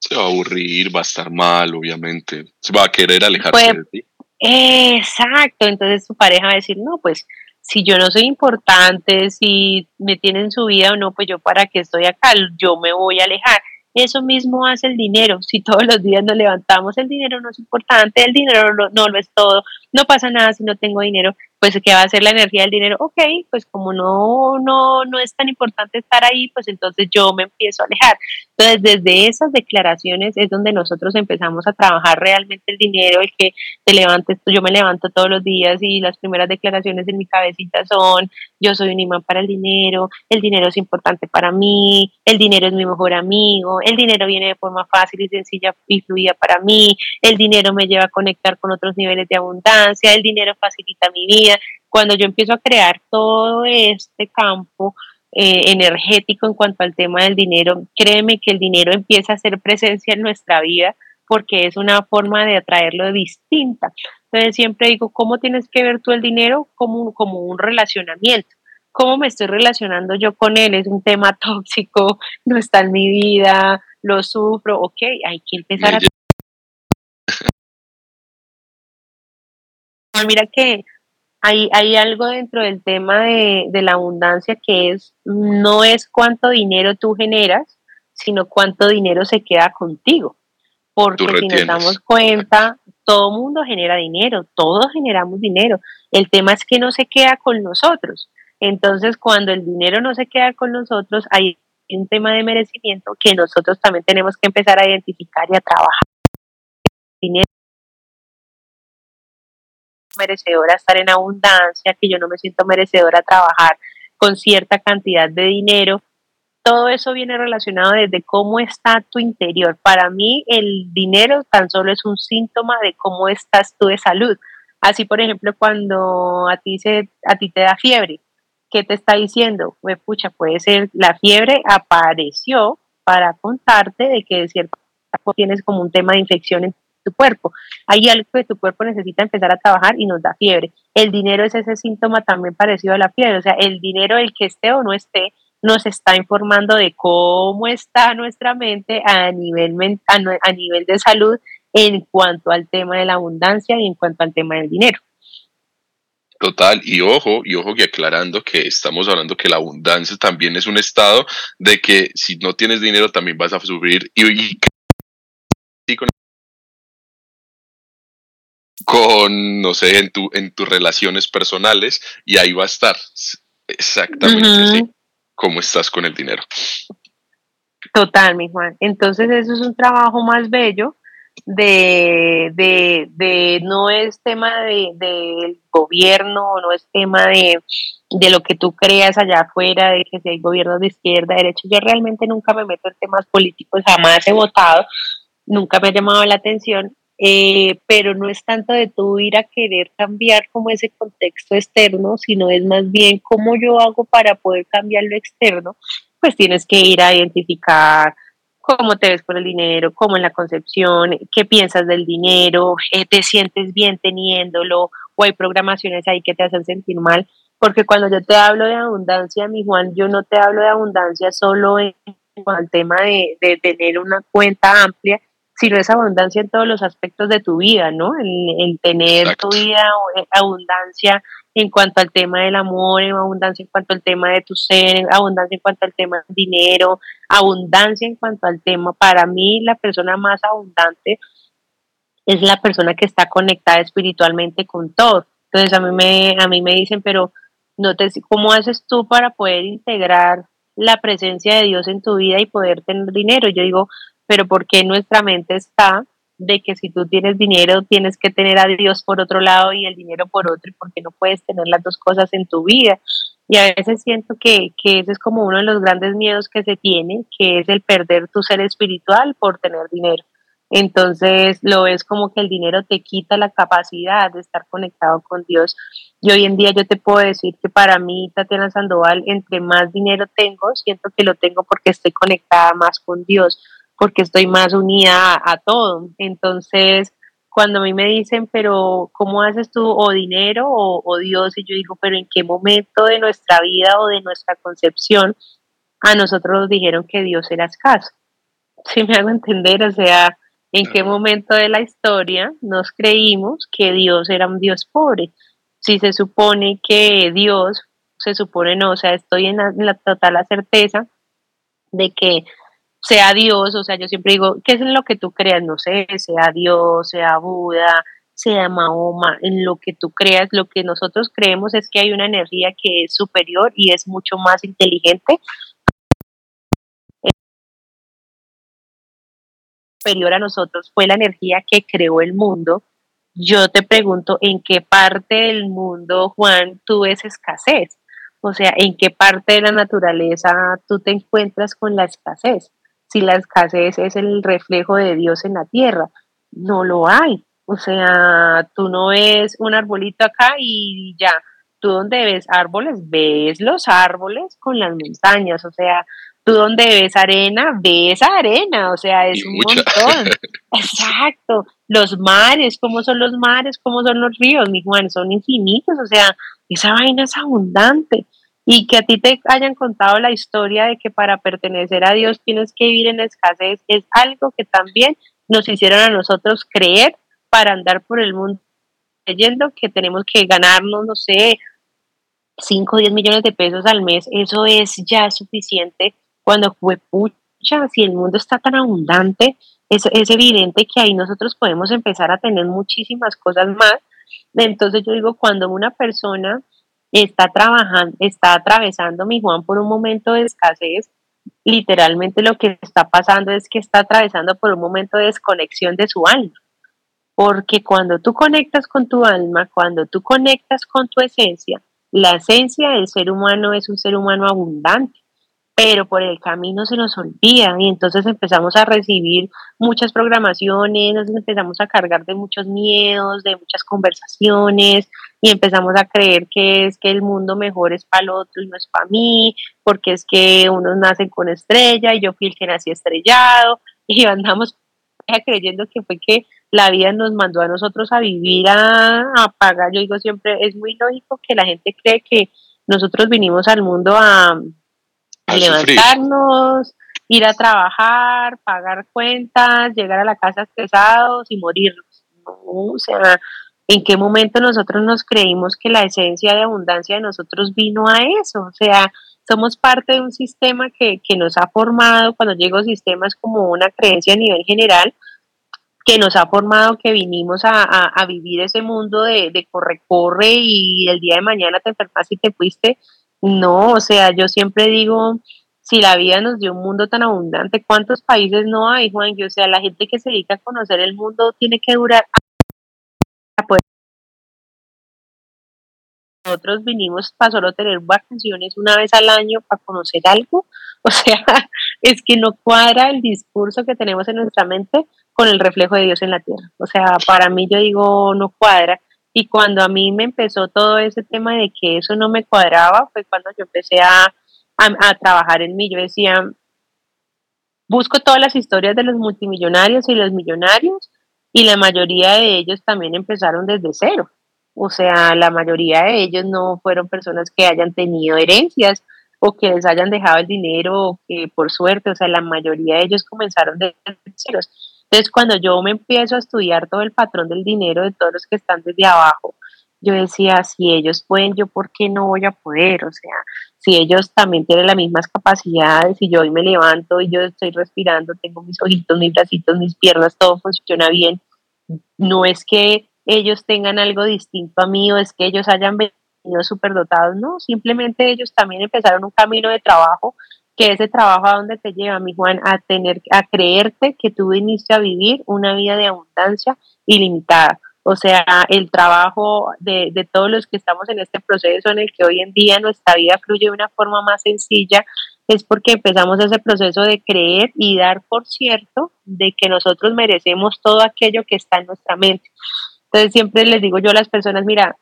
Se va a aburrir, va a estar mal, obviamente, se va a querer alejarse pues, de ti. Exacto, entonces tu pareja va a decir, no, pues si yo no soy importante, si me tienen en su vida o no, pues yo para qué estoy acá, yo me voy a alejar. Eso mismo hace el dinero, si todos los días nos levantamos, el dinero no es importante, el dinero no, no lo es todo, no pasa nada si no tengo dinero, pues ¿qué va a hacer la energía del dinero? Ok, pues como no, no, no es tan importante estar ahí, pues entonces yo me empiezo a alejar. Entonces desde esas declaraciones es donde nosotros empezamos a trabajar realmente el dinero, el que te levantes, yo me levanto todos los días y las primeras declaraciones en mi cabecita son, yo soy un imán para el dinero, el dinero es importante para mí, el dinero es mi mejor amigo, el dinero viene de forma fácil y sencilla y fluida para mí, el dinero me lleva a conectar con otros niveles de abundancia, el dinero facilita mi vida. Cuando yo empiezo a crear todo este campo eh, energético en cuanto al tema del dinero, créeme que el dinero empieza a hacer presencia en nuestra vida porque es una forma de atraerlo distinta. Entonces siempre digo, ¿cómo tienes que ver tú el dinero? Como, como un relacionamiento. ¿Cómo me estoy relacionando yo con él? ¿Es un tema tóxico? ¿No está en mi vida? ¿Lo sufro? Ok, hay que empezar a... Mira que... Hay, hay algo dentro del tema de, de la abundancia que es no es cuánto dinero tú generas, sino cuánto dinero se queda contigo. Porque si nos damos cuenta, todo mundo genera dinero, todos generamos dinero. El tema es que no se queda con nosotros. Entonces, cuando el dinero no se queda con nosotros, hay un tema de merecimiento que nosotros también tenemos que empezar a identificar y a trabajar. El dinero merecedora estar en abundancia, que yo no me siento merecedora trabajar con cierta cantidad de dinero. Todo eso viene relacionado desde cómo está tu interior. Para mí el dinero tan solo es un síntoma de cómo estás tú de salud. Así por ejemplo cuando a ti, se, a ti te da fiebre, ¿qué te está diciendo? Pues pucha, puede ser la fiebre apareció para contarte de que de cierto tienes como un tema de infección en tu cuerpo, hay algo que tu cuerpo necesita empezar a trabajar y nos da fiebre. El dinero es ese síntoma también parecido a la fiebre, o sea, el dinero, el que esté o no esté, nos está informando de cómo está nuestra mente a nivel, a nivel de salud en cuanto al tema de la abundancia y en cuanto al tema del dinero. Total, y ojo, y ojo que aclarando que estamos hablando que la abundancia también es un estado de que si no tienes dinero también vas a sufrir y, y, y con con, no sé, en tu en tus relaciones personales, y ahí va a estar exactamente uh-huh. así, cómo estás con el dinero. Total, mi Juan. Entonces eso es un trabajo más bello, de, de, de no es tema de, del gobierno, no es tema de, de lo que tú creas allá afuera, de que si hay gobiernos de izquierda, derecha. Yo realmente nunca me meto en temas políticos, jamás he votado, nunca me ha llamado la atención. Eh, pero no es tanto de tú ir a querer cambiar como ese contexto externo, sino es más bien cómo yo hago para poder cambiar lo externo. Pues tienes que ir a identificar cómo te ves por el dinero, cómo es la concepción, qué piensas del dinero, eh, te sientes bien teniéndolo, o hay programaciones ahí que te hacen sentir mal, porque cuando yo te hablo de abundancia, mi Juan, yo no te hablo de abundancia solo en cuanto al tema de, de tener una cuenta amplia, sino es abundancia en todos los aspectos de tu vida, ¿no? En, en tener Exacto. tu vida, abundancia en cuanto al tema del amor, abundancia en cuanto al tema de tu ser, abundancia en cuanto al tema del dinero, abundancia en cuanto al tema. Para mí, la persona más abundante es la persona que está conectada espiritualmente con todo. Entonces, a mí me, a mí me dicen, pero no te, ¿cómo haces tú para poder integrar la presencia de Dios en tu vida y poder tener dinero? Yo digo, pero porque nuestra mente está de que si tú tienes dinero tienes que tener a Dios por otro lado y el dinero por otro, y porque no puedes tener las dos cosas en tu vida. Y a veces siento que, que ese es como uno de los grandes miedos que se tiene, que es el perder tu ser espiritual por tener dinero. Entonces lo ves como que el dinero te quita la capacidad de estar conectado con Dios. Y hoy en día yo te puedo decir que para mí, Tatiana Sandoval, entre más dinero tengo, siento que lo tengo porque estoy conectada más con Dios, porque estoy más unida a, a todo. Entonces cuando a mí me dicen, pero ¿cómo haces tú? O dinero o, o Dios, y yo digo, pero ¿en qué momento de nuestra vida o de nuestra concepción a nosotros nos dijeron que Dios era escaso? ¿Sí me hago entender? O sea, ¿en qué momento de la historia nos creímos que Dios era un Dios pobre? Si se supone que Dios, se supone no, o sea, estoy en la, en la total certeza de que sea Dios, o sea, yo siempre digo, ¿qué es en lo que tú creas? No sé, sea Dios, sea Buda, sea Mahoma, en lo que tú creas, lo que nosotros creemos es que hay una energía que es superior y es mucho más inteligente, superior a nosotros, fue la energía que creó el mundo. Yo te pregunto, ¿en qué parte del mundo, Juan, tú ves escasez? O sea, ¿en qué parte de la naturaleza tú te encuentras con la escasez? Si la escasez es el reflejo de Dios en la tierra, no lo hay. O sea, tú no ves un arbolito acá y ya. Tú donde ves árboles, ves los árboles con las montañas. O sea, tú donde ves arena, ves arena. O sea, es y un mucha. montón. Exacto. Los mares, ¿cómo son los mares? ¿Cómo son los ríos? Mi Juan, son infinitos. O sea, esa vaina es abundante. Y que a ti te hayan contado la historia de que para pertenecer a Dios tienes que vivir en escasez es algo que también nos hicieron a nosotros creer para andar por el mundo creyendo que tenemos que ganarnos, no sé, cinco o diez millones de pesos al mes. Eso es ya suficiente cuando fue pucha. Si el mundo está tan abundante, es, es evidente que ahí nosotros podemos empezar a tener muchísimas cosas más. Entonces yo digo, cuando una persona está trabajando, está atravesando, mi Juan, por un momento de escasez, literalmente lo que está pasando es que está atravesando por un momento de desconexión de su alma, porque cuando tú conectas con tu alma, cuando tú conectas con tu esencia, la esencia del ser humano es un ser humano abundante, pero por el camino se nos olvida y entonces empezamos a recibir muchas programaciones, nos empezamos a cargar de muchos miedos, de muchas conversaciones, y empezamos a creer que es que el mundo mejor es para el otro y no es para mí, porque es que unos nacen con estrella y yo fui el que nací estrellado, y andamos creyendo que fue que la vida nos mandó a nosotros a vivir a, a pagar. Yo digo siempre, es muy lógico que la gente cree que nosotros vinimos al mundo a... A levantarnos, sufrir, ir a trabajar, pagar cuentas, llegar a la casa estresados y morirnos. No, o sea, ¿en qué momento nosotros nos creímos que la esencia de abundancia de nosotros vino a eso? O sea, somos parte de un sistema que, que nos ha formado, cuando llego sistema es como una creencia a nivel general, que nos ha formado que vinimos a, a, a vivir ese mundo de, de corre, corre y el día de mañana te enfermas y te fuiste. No, o sea, yo siempre digo, si la vida nos dio un mundo tan abundante, ¿cuántos países no hay, Juan? O sea, la gente que se dedica a conocer el mundo tiene que durar. Nosotros vinimos para solo tener vacaciones una vez al año para conocer algo. O sea, es que no cuadra el discurso que tenemos en nuestra mente con el reflejo de Dios en la tierra. O sea, para mí yo digo, no cuadra. Y cuando a mí me empezó todo ese tema de que eso no me cuadraba, fue cuando yo empecé a, a, a trabajar en mí. Yo decía, busco todas las historias de los multimillonarios y los millonarios, y la mayoría de ellos también empezaron desde cero. O sea, la mayoría de ellos no fueron personas que hayan tenido herencias o que les hayan dejado el dinero o que por suerte, o sea, la mayoría de ellos comenzaron desde cero. Entonces, cuando yo me empiezo a estudiar todo el patrón del dinero de todos los que están desde abajo, yo decía, si ellos pueden, yo ¿por qué no voy a poder? O sea, si ellos también tienen las mismas capacidades, si yo hoy me levanto y yo estoy respirando, tengo mis ojitos, mis bracitos, mis piernas, todo funciona bien, no es que ellos tengan algo distinto a mí o es que ellos hayan venido superdotados, no, simplemente ellos también empezaron un camino de trabajo, que ese trabajo a dónde te lleva, mi Juan, a tener, a creerte que tú viniste a vivir una vida de abundancia ilimitada. O sea, el trabajo de, de todos los que estamos en este proceso en el que hoy en día nuestra vida fluye de una forma más sencilla, es porque empezamos ese proceso de creer y dar por cierto de que nosotros merecemos todo aquello que está en nuestra mente. Entonces siempre les digo yo a las personas, mira,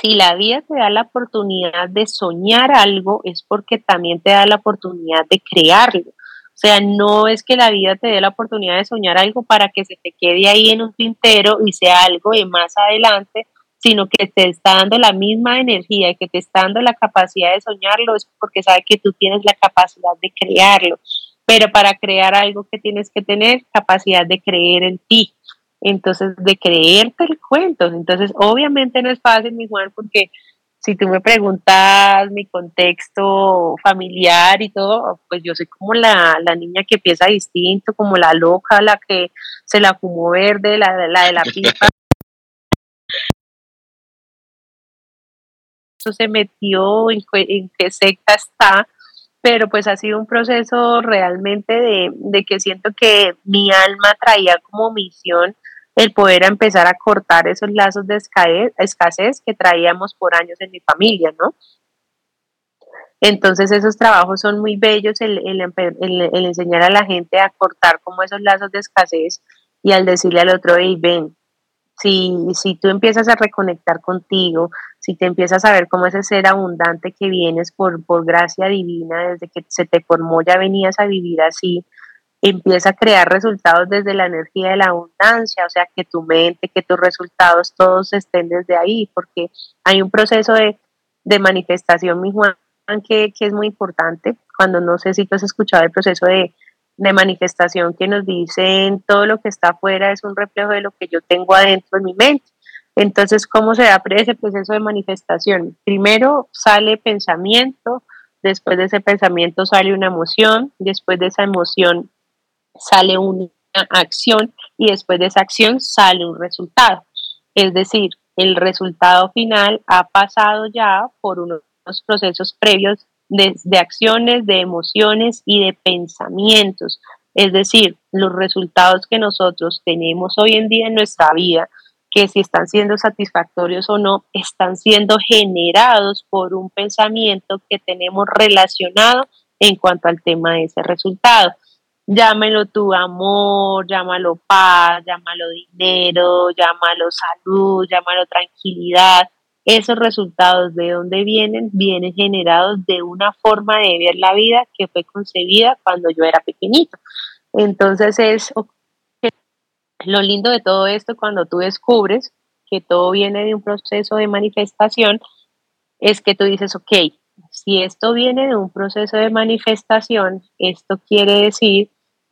si la vida te da la oportunidad de soñar algo, es porque también te da la oportunidad de crearlo. O sea, no es que la vida te dé la oportunidad de soñar algo para que se te quede ahí en un tintero y sea algo de más adelante, sino que te está dando la misma energía, que te está dando la capacidad de soñarlo, es porque sabe que tú tienes la capacidad de crearlo. Pero para crear algo, que tienes que tener capacidad de creer en ti, entonces de creerte el cuento. Entonces obviamente no es fácil, mi Juan, porque si tú me preguntas mi contexto familiar y todo, pues yo soy como la, la niña que piensa distinto, como la loca, la que se la fumó verde, la, la de la pipa. Eso se metió, en, en qué secta está, pero pues ha sido un proceso realmente de, de que siento que mi alma traía como misión el poder empezar a cortar esos lazos de escasez que traíamos por años en mi familia, ¿no? Entonces esos trabajos son muy bellos, el, el, el, el enseñar a la gente a cortar como esos lazos de escasez y al decirle al otro, hey, ven, si, si tú empiezas a reconectar contigo, si te empiezas a ver como ese ser abundante que vienes por, por gracia divina, desde que se te formó ya venías a vivir así, empieza a crear resultados desde la energía de la abundancia, o sea, que tu mente, que tus resultados, todos estén desde ahí, porque hay un proceso de, de manifestación, mi Juan, que, que es muy importante. Cuando, no sé si tú has escuchado el proceso de, de manifestación, que nos dicen todo lo que está afuera es un reflejo de lo que yo tengo adentro en mi mente. Entonces, ¿cómo se da ese proceso de manifestación? Primero sale pensamiento, después de ese pensamiento sale una emoción, después de esa emoción sale una acción y después de esa acción sale un resultado. Es decir, el resultado final ha pasado ya por unos procesos previos de, de acciones, de emociones y de pensamientos. Es decir, los resultados que nosotros tenemos hoy en día en nuestra vida, que si están siendo satisfactorios o no, están siendo generados por un pensamiento que tenemos relacionado en cuanto al tema de ese resultado. Llámelo tu amor, llámalo paz, llámalo dinero, llámalo salud, llámalo tranquilidad. Esos resultados, ¿de dónde vienen? Vienen generados de una forma de ver la vida que fue concebida cuando yo era pequeñito. Entonces es lo lindo de todo esto, cuando tú descubres que todo viene de un proceso de manifestación, es que tú dices, ok, si esto viene de un proceso de manifestación, esto quiere decir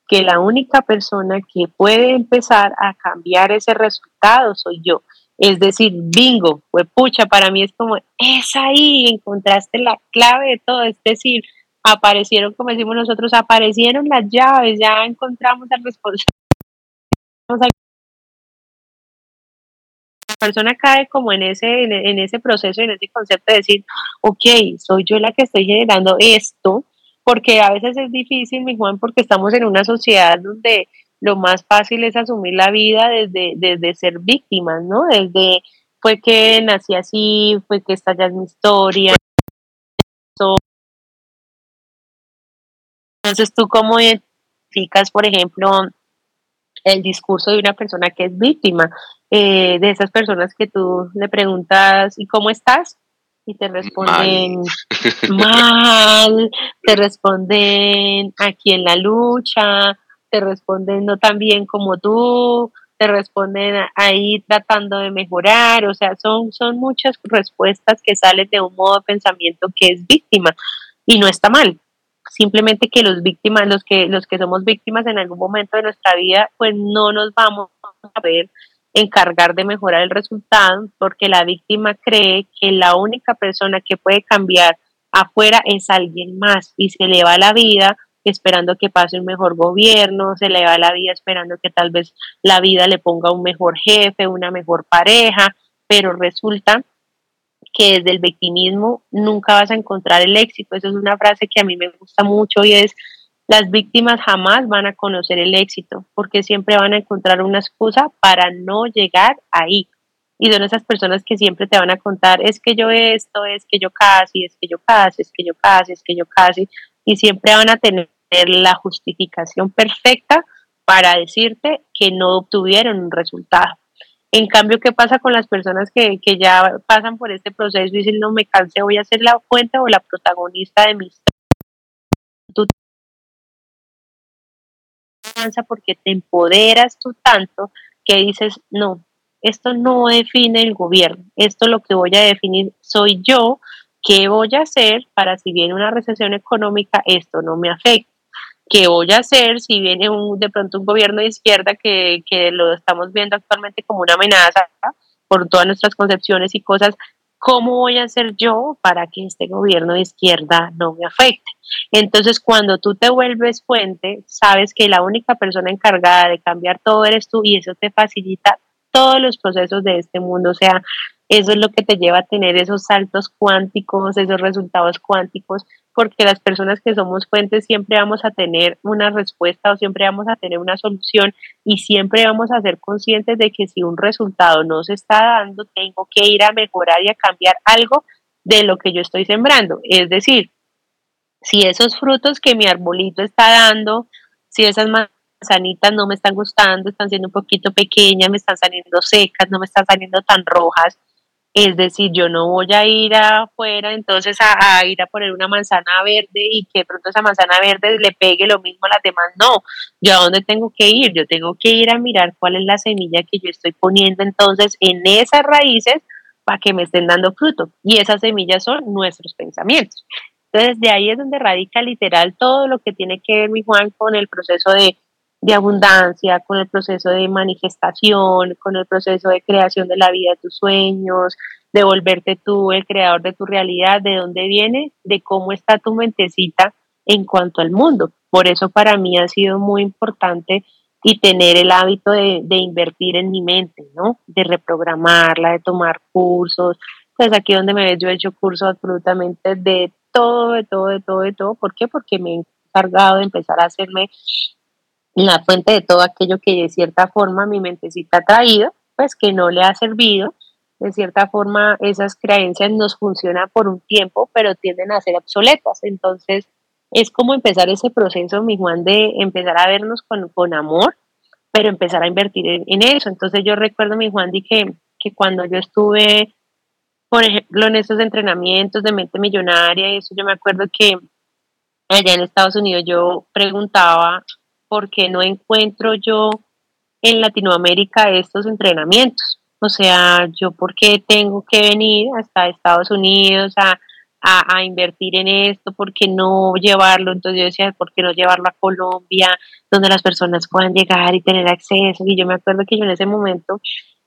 que la única persona que puede empezar a cambiar ese resultado soy yo. Es decir, bingo, pues pucha, para mí es como, es ahí, encontraste la clave de todo. Es decir, aparecieron, como decimos nosotros, aparecieron las llaves, ya encontramos al responsable. La persona cae como en ese, en ese proceso, en ese concepto de decir, ok, soy yo la que estoy generando esto, porque a veces es difícil, mi Juan, porque estamos en una sociedad donde lo más fácil es asumir la vida desde, desde ser víctimas, ¿no? Desde, fue que nací así, fue que esta ya es mi historia. Entonces, ¿tú cómo identificas, por ejemplo, el discurso de una persona que es víctima, eh, de esas personas que tú le preguntas, ¿y cómo estás? Y te responden mal. mal, te responden aquí en la lucha, te responden no tan bien como tú, te responden ahí tratando de mejorar, o sea, son, son muchas respuestas que salen de un modo de pensamiento que es víctima, y no está mal. Simplemente que los víctimas, los que los que somos víctimas en algún momento de nuestra vida, pues no nos vamos a poder encargar de mejorar el resultado, porque la víctima cree que la única persona que puede cambiar afuera es alguien más, y se le va la vida esperando que pase un mejor gobierno, se le va la vida esperando que tal vez la vida le ponga un mejor jefe, una mejor pareja, pero resulta que desde el victimismo nunca vas a encontrar el éxito. Esa es una frase que a mí me gusta mucho, y es, las víctimas jamás van a conocer el éxito, porque siempre van a encontrar una excusa para no llegar ahí. Y son esas personas que siempre te van a contar, es que yo esto, es que yo casi, es que yo casi, es que yo casi, es que yo casi, y siempre van a tener la justificación perfecta para decirte que no obtuvieron un resultado. En cambio, ¿qué pasa con las personas que, que ya pasan por este proceso y dicen, no me cansé, voy a ser la fuente o la protagonista de mi historia? confianza porque te empoderas tú tanto que dices, no, esto no define el gobierno, esto lo que voy a definir soy yo, qué voy a hacer para si viene una recesión económica, esto no me afecta, qué voy a hacer si viene un, de pronto un gobierno de izquierda que, que lo estamos viendo actualmente como una amenaza, ¿verdad? Por todas nuestras concepciones y cosas, ¿cómo voy a hacer yo para que este gobierno de izquierda no me afecte? Entonces, cuando tú te vuelves fuente, sabes que la única persona encargada de cambiar todo eres tú y eso te facilita todos los procesos de este mundo. O sea, eso es lo que te lleva a tener esos saltos cuánticos, esos resultados cuánticos, porque las personas que somos fuentes siempre vamos a tener una respuesta o siempre vamos a tener una solución y siempre vamos a ser conscientes de que si un resultado no se está dando, tengo que ir a mejorar y a cambiar algo de lo que yo estoy sembrando. Es decir, si esos frutos que mi arbolito está dando, si esas manzanitas no me están gustando, están siendo un poquito pequeñas, me están saliendo secas, no me están saliendo tan rojas, es decir, yo no voy a ir afuera entonces a, a ir a poner una manzana verde y que de pronto esa manzana verde le pegue lo mismo a las demás, no, yo a dónde tengo que ir, yo tengo que ir a mirar cuál es la semilla que yo estoy poniendo entonces en esas raíces para que me estén dando fruto, y esas semillas son nuestros pensamientos. Entonces de ahí es donde radica literal todo lo que tiene que ver, mi Juan, con el proceso de de abundancia, con el proceso de manifestación, con el proceso de creación de la vida de tus sueños, de volverte tú el creador de tu realidad, de dónde viene, de cómo está tu mentecita en cuanto al mundo. Por eso para mí ha sido muy importante y tener el hábito de, de invertir en mi mente, ¿no? De reprogramarla, de tomar cursos. Pues aquí donde me ves yo he hecho cursos absolutamente de todo, de todo, de todo, de todo. ¿Por qué? Porque me he encargado de empezar a hacerme la fuente de todo aquello que de cierta forma mi mentecita ha traído, pues que no le ha servido. De cierta forma esas creencias nos funcionan por un tiempo, pero tienden a ser obsoletas. Entonces es como empezar ese proceso, mi Juan, de empezar a vernos con, con amor, pero empezar a invertir en, en eso. Entonces yo recuerdo, mi Juan, de que, que cuando yo estuve, por ejemplo, en esos entrenamientos de mente millonaria y eso, yo me acuerdo que allá en Estados Unidos yo preguntaba, porque no encuentro yo en Latinoamérica estos entrenamientos. O sea, yo por qué tengo que venir hasta Estados Unidos a, a, a invertir en esto, por qué no llevarlo. Entonces yo decía, ¿por qué no llevarlo a Colombia, donde las personas puedan llegar y tener acceso? Y yo me acuerdo que yo en ese momento,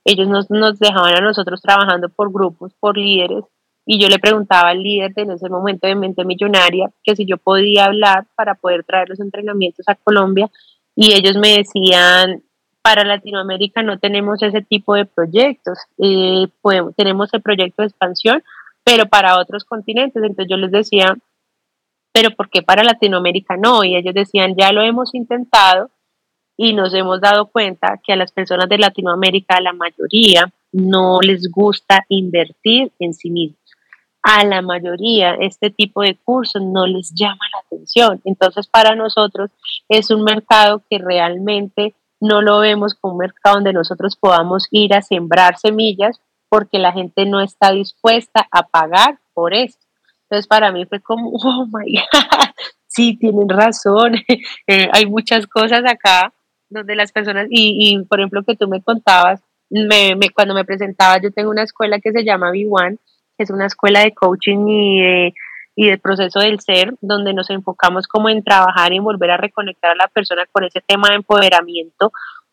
ellos nos, nos dejaban a nosotros trabajando por grupos, por líderes, y yo le preguntaba al líder de en ese momento de Mente Millonaria que si yo podía hablar para poder traer los entrenamientos a Colombia, y ellos me decían, para Latinoamérica no tenemos ese tipo de proyectos, eh, podemos, tenemos el proyecto de expansión, pero para otros continentes. Entonces yo les decía, pero ¿por qué para Latinoamérica no? Y ellos decían, ya lo hemos intentado y nos hemos dado cuenta que a las personas de Latinoamérica, la mayoría, no les gusta invertir en sí mismos. A la mayoría este tipo de cursos no les llama la atención. Entonces para nosotros es un mercado que realmente no lo vemos como un mercado donde nosotros podamos ir a sembrar semillas, porque la gente no está dispuesta a pagar por esto. Entonces para mí fue como, oh my God, sí, tienen razón. Hay muchas cosas acá donde las personas, y, y por ejemplo que tú me contabas, me, me, cuando me presentaba, yo tengo una escuela que se llama Bee One, es una escuela de coaching y de, y de proceso del ser, donde nos enfocamos como en trabajar y volver a reconectar a la persona con ese tema de empoderamiento,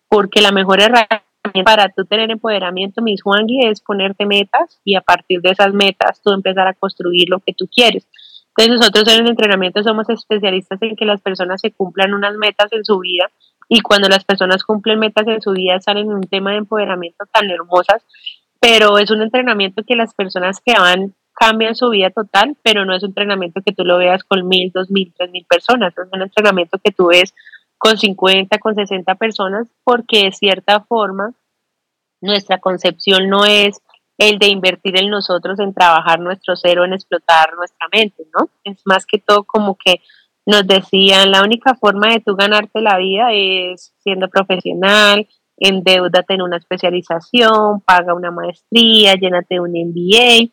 porque la mejor herramienta para tú tener empoderamiento, mis Juangui, es ponerte metas y a partir de esas metas tú empezar a construir lo que tú quieres. Entonces nosotros en el entrenamiento somos especialistas en que las personas se cumplan unas metas en su vida, y cuando las personas cumplen metas en su vida salen en un tema de empoderamiento tan hermosas. Pero es un entrenamiento que las personas que van cambian su vida total, pero no es un entrenamiento que tú lo veas con mil, dos mil, tres mil personas. Es un entrenamiento que tú ves con cincuenta, con sesenta personas, porque de cierta forma nuestra concepción no es el de invertir en nosotros, en trabajar nuestro cero, en explotar nuestra mente, ¿no? Es más que todo como que nos decían, la única forma de tú ganarte la vida es siendo profesional, endeúdate en una especialización, paga una maestría, llénate de un M B A,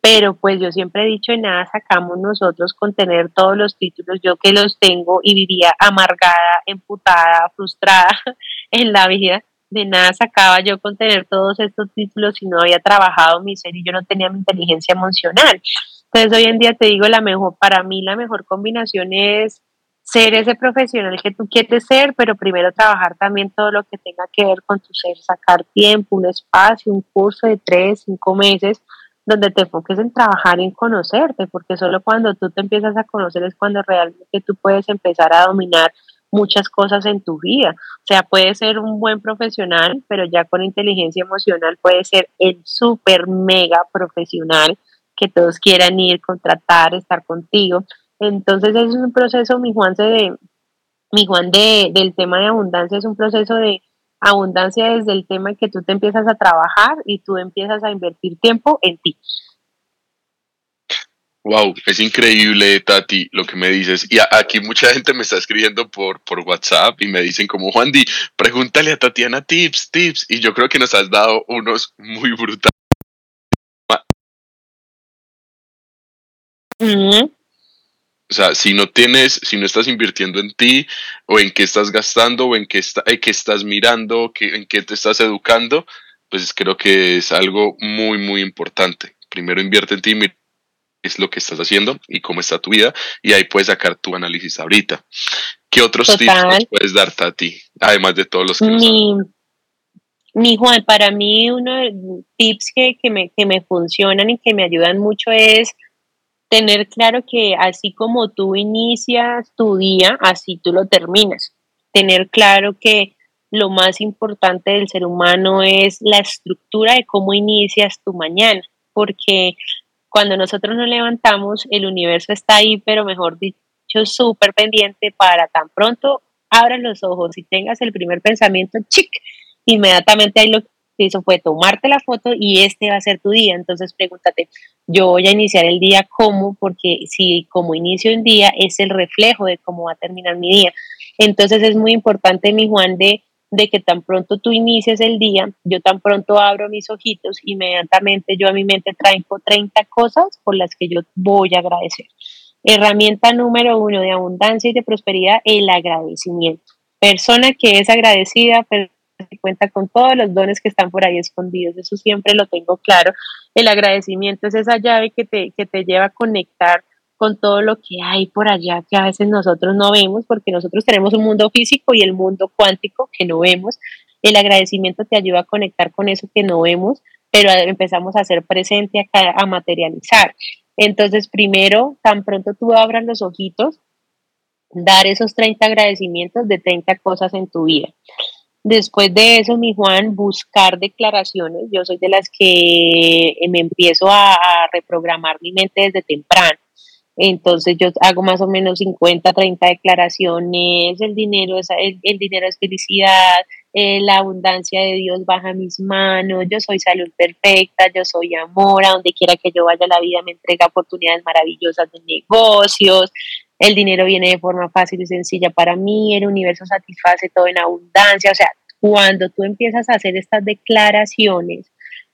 pero pues yo siempre he dicho, y nada sacamos nosotros con tener todos los títulos, yo que los tengo y vivía amargada, emputada, frustrada en la vida, de nada sacaba yo con tener todos estos títulos si no había trabajado mi ser y yo no tenía mi inteligencia emocional. Entonces hoy en día te digo, la mejor, para mí la mejor combinación es ser ese profesional que tú quieres ser, pero primero trabajar también todo lo que tenga que ver con tu ser, sacar tiempo, un espacio, un curso de tres, cinco meses, donde te enfoques en trabajar y en conocerte, porque solo cuando tú te empiezas a conocer es cuando realmente tú puedes empezar a dominar muchas cosas en tu vida. O sea, puedes ser un buen profesional, pero ya con inteligencia emocional puedes ser el súper mega profesional que todos quieran ir, contratar, estar contigo. Entonces es un proceso, mi Juan, de, mi Juan de, del tema de abundancia, es un proceso de abundancia desde el tema en que tú te empiezas a trabajar y tú empiezas a invertir tiempo en ti. Wow, es increíble, Tati, lo que me dices. Y a, aquí mucha gente me está escribiendo por, por WhatsApp y me dicen como, Juan Di, pregúntale a Tatiana tips, tips. Y yo creo que nos has dado unos muy brutales. Mm-hmm. O sea, si no tienes, si no estás invirtiendo en ti, o en qué estás gastando, o en qué, está, eh, qué estás mirando, qué, en qué te estás educando, pues creo que es algo muy, muy importante. Primero invierte en ti, mira qué es lo que estás haciendo y cómo está tu vida, y ahí puedes sacar tu análisis ahorita. ¿Qué otros Total. tips nos puedes dar, Tati? Además de todos los que nos han... Mi Juan, para mí uno de los tips que, que, me, que me funcionan y que me ayudan mucho es tener claro que así como tú inicias tu día, así tú lo terminas. Tener claro que lo más importante del ser humano es la estructura de cómo inicias tu mañana, porque cuando nosotros nos levantamos, el universo está ahí, pero mejor dicho, súper pendiente para tan pronto abras los ojos y tengas el primer pensamiento, chic, inmediatamente ahí lo hizo fue tomarte la foto y este va a ser tu día. Entonces pregúntate, yo voy a iniciar el día cómo, porque si como inicio un día es el reflejo de cómo va a terminar mi día. Entonces es muy importante, mi Juan, de, de que tan pronto tú inicies el día, yo tan pronto abro mis ojitos, inmediatamente yo a mi mente traigo treinta cosas por las que yo voy a agradecer. Herramienta número uno de abundancia y de prosperidad, el agradecimiento. Persona que es agradecida, pero se cuenta con todos los dones que están por ahí escondidos, eso siempre lo tengo claro. El agradecimiento es esa llave que te, que te lleva a conectar con todo lo que hay por allá que a veces nosotros no vemos, porque nosotros tenemos un mundo físico y el mundo cuántico que no vemos. El agradecimiento te ayuda a conectar con eso que no vemos, pero empezamos a ser presente, a, a materializar. Entonces primero, tan pronto tú abras los ojitos, dar esos treinta agradecimientos de treinta cosas en tu vida. Después de eso, mi Juan, buscar declaraciones. Yo soy de las que me empiezo a, a reprogramar mi mente desde temprano. Entonces yo hago más o menos cincuenta, treinta declaraciones. El dinero es, el, el dinero es felicidad, eh, la abundancia de Dios baja mis manos, yo soy salud perfecta, yo soy amor, a donde quiera que yo vaya la vida me entrega oportunidades maravillosas de negocios. El dinero viene de forma fácil y sencilla para mí, el universo satisface todo en abundancia. O sea, cuando tú empiezas a hacer estas declaraciones,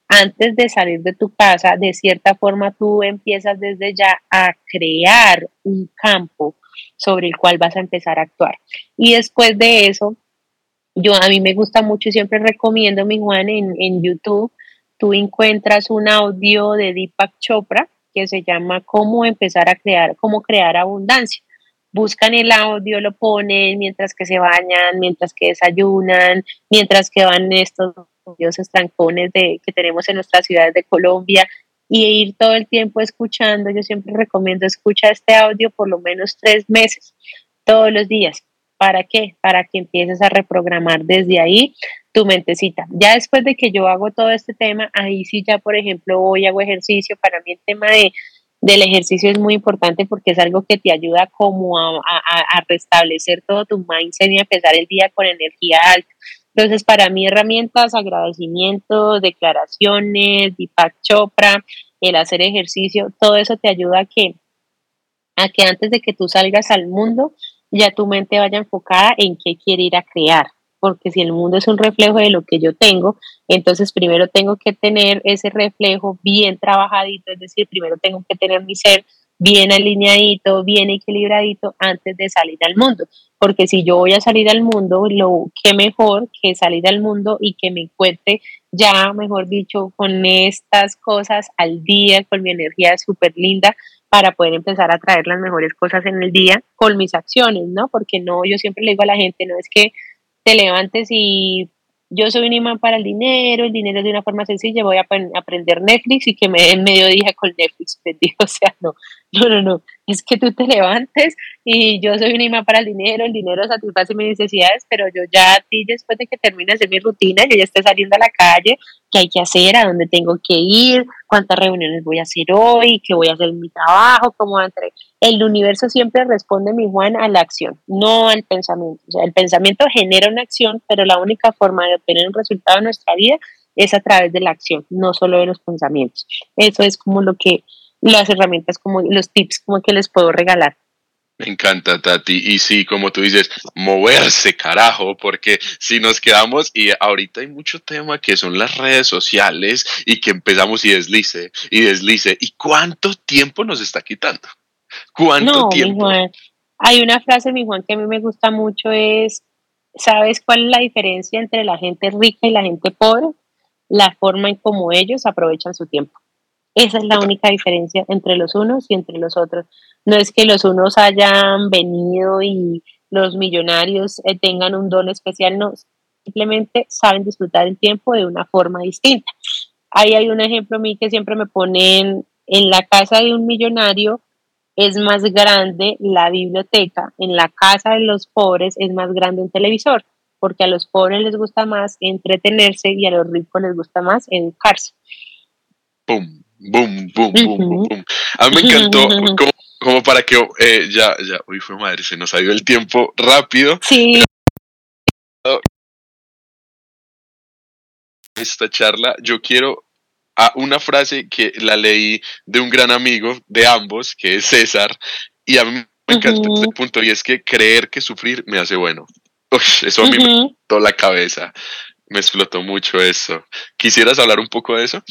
antes de salir de tu casa, de cierta forma tú empiezas desde ya a crear un campo sobre el cual vas a empezar a actuar. Y después de eso, yo a mí me gusta mucho y siempre recomiendo, mi Juan, en, en YouTube, tú encuentras un audio de Deepak Chopra, que se llama cómo empezar a crear, cómo crear abundancia. Buscan el audio, lo ponen mientras que se bañan, mientras que desayunan, mientras que van estos trancones de, que tenemos en nuestras ciudades de Colombia, y ir todo el tiempo escuchando. Yo siempre recomiendo escucha este audio por lo menos tres meses, todos los días. ¿Para qué? Para que empieces a reprogramar desde ahí tu mentecita. Ya después de que yo hago todo este tema, ahí sí ya, por ejemplo, hoy hago ejercicio. Para mí el tema de, del ejercicio es muy importante porque es algo que te ayuda como a, a, a restablecer todo tu mindset y a empezar el día con energía alta. Entonces, para mí herramientas, agradecimientos, declaraciones, Deepak Chopra, el hacer ejercicio, todo eso te ayuda a que, a que antes de que tú salgas al mundo, ya tu mente vaya enfocada en qué quiere ir a crear, porque si el mundo es un reflejo de lo que yo tengo, entonces primero tengo que tener ese reflejo bien trabajadito, es decir, primero tengo que tener mi ser bien alineadito, bien equilibradito antes de salir al mundo, porque si yo voy a salir al mundo, lo que mejor que salir al mundo y que me encuentre ya, mejor dicho, con estas cosas al día, con mi energía súper linda, para poder empezar a traer las mejores cosas en el día con mis acciones, ¿no? Porque no, yo siempre le digo a la gente, no es que te levantes y yo soy un imán para el dinero, el dinero es de una forma sencilla, voy a aprender Netflix y que me den mediodía con Netflix, o sea, no, no, no, no, es que tú te levantes y yo soy un imán para el dinero, el dinero satisface mis necesidades, pero yo ya a ti después de que termine de hacer mi rutina, yo ya estoy saliendo a la calle, qué hay que hacer, a dónde tengo que ir, cuántas reuniones voy a hacer hoy, qué voy a hacer en mi trabajo, cómo entre. El universo siempre responde, mi Juan, a la acción, no al pensamiento. O sea, el pensamiento genera una acción, pero la única forma de obtener un resultado en nuestra vida es a través de la acción, no solo de los pensamientos. Eso es como lo que, las herramientas, como los tips como que les puedo regalar. Me encanta, Tati, y sí, como tú dices, moverse, carajo, porque si nos quedamos, y ahorita hay mucho tema que son las redes sociales y que empezamos y deslice, y deslice, ¿y cuánto tiempo nos está quitando? ¿Cuánto no, tiempo? Mi Juan, hay una frase, mi Juan, que a mí me gusta mucho, es, ¿sabes cuál es la diferencia entre la gente rica y la gente pobre? La forma en cómo ellos aprovechan su tiempo. Esa es la única diferencia entre los unos y entre los otros. No es que los unos hayan venido y los millonarios eh, tengan un don especial, no. Simplemente saben disfrutar el tiempo de una forma distinta. Ahí hay un ejemplo a mí que siempre me ponen, en la casa de un millonario es más grande la biblioteca, en la casa de los pobres es más grande un televisor, porque a los pobres les gusta más entretenerse y a los ricos les gusta más educarse. ¡Pum! Boom, boom, boom, boom, boom. A mí me encantó como, como para que eh, ya, ya, uy, fue madre, se nos ha ido el tiempo rápido. Sí. Esta charla, yo quiero a una frase que la leí de un gran amigo de ambos, que es César, y a mí me encantó uh-huh. este punto, y es que creer que sufrir me hace bueno. Uy, eso a mí uh-huh. me explotó la cabeza, me explotó mucho eso. ¿Quisieras hablar un poco de eso?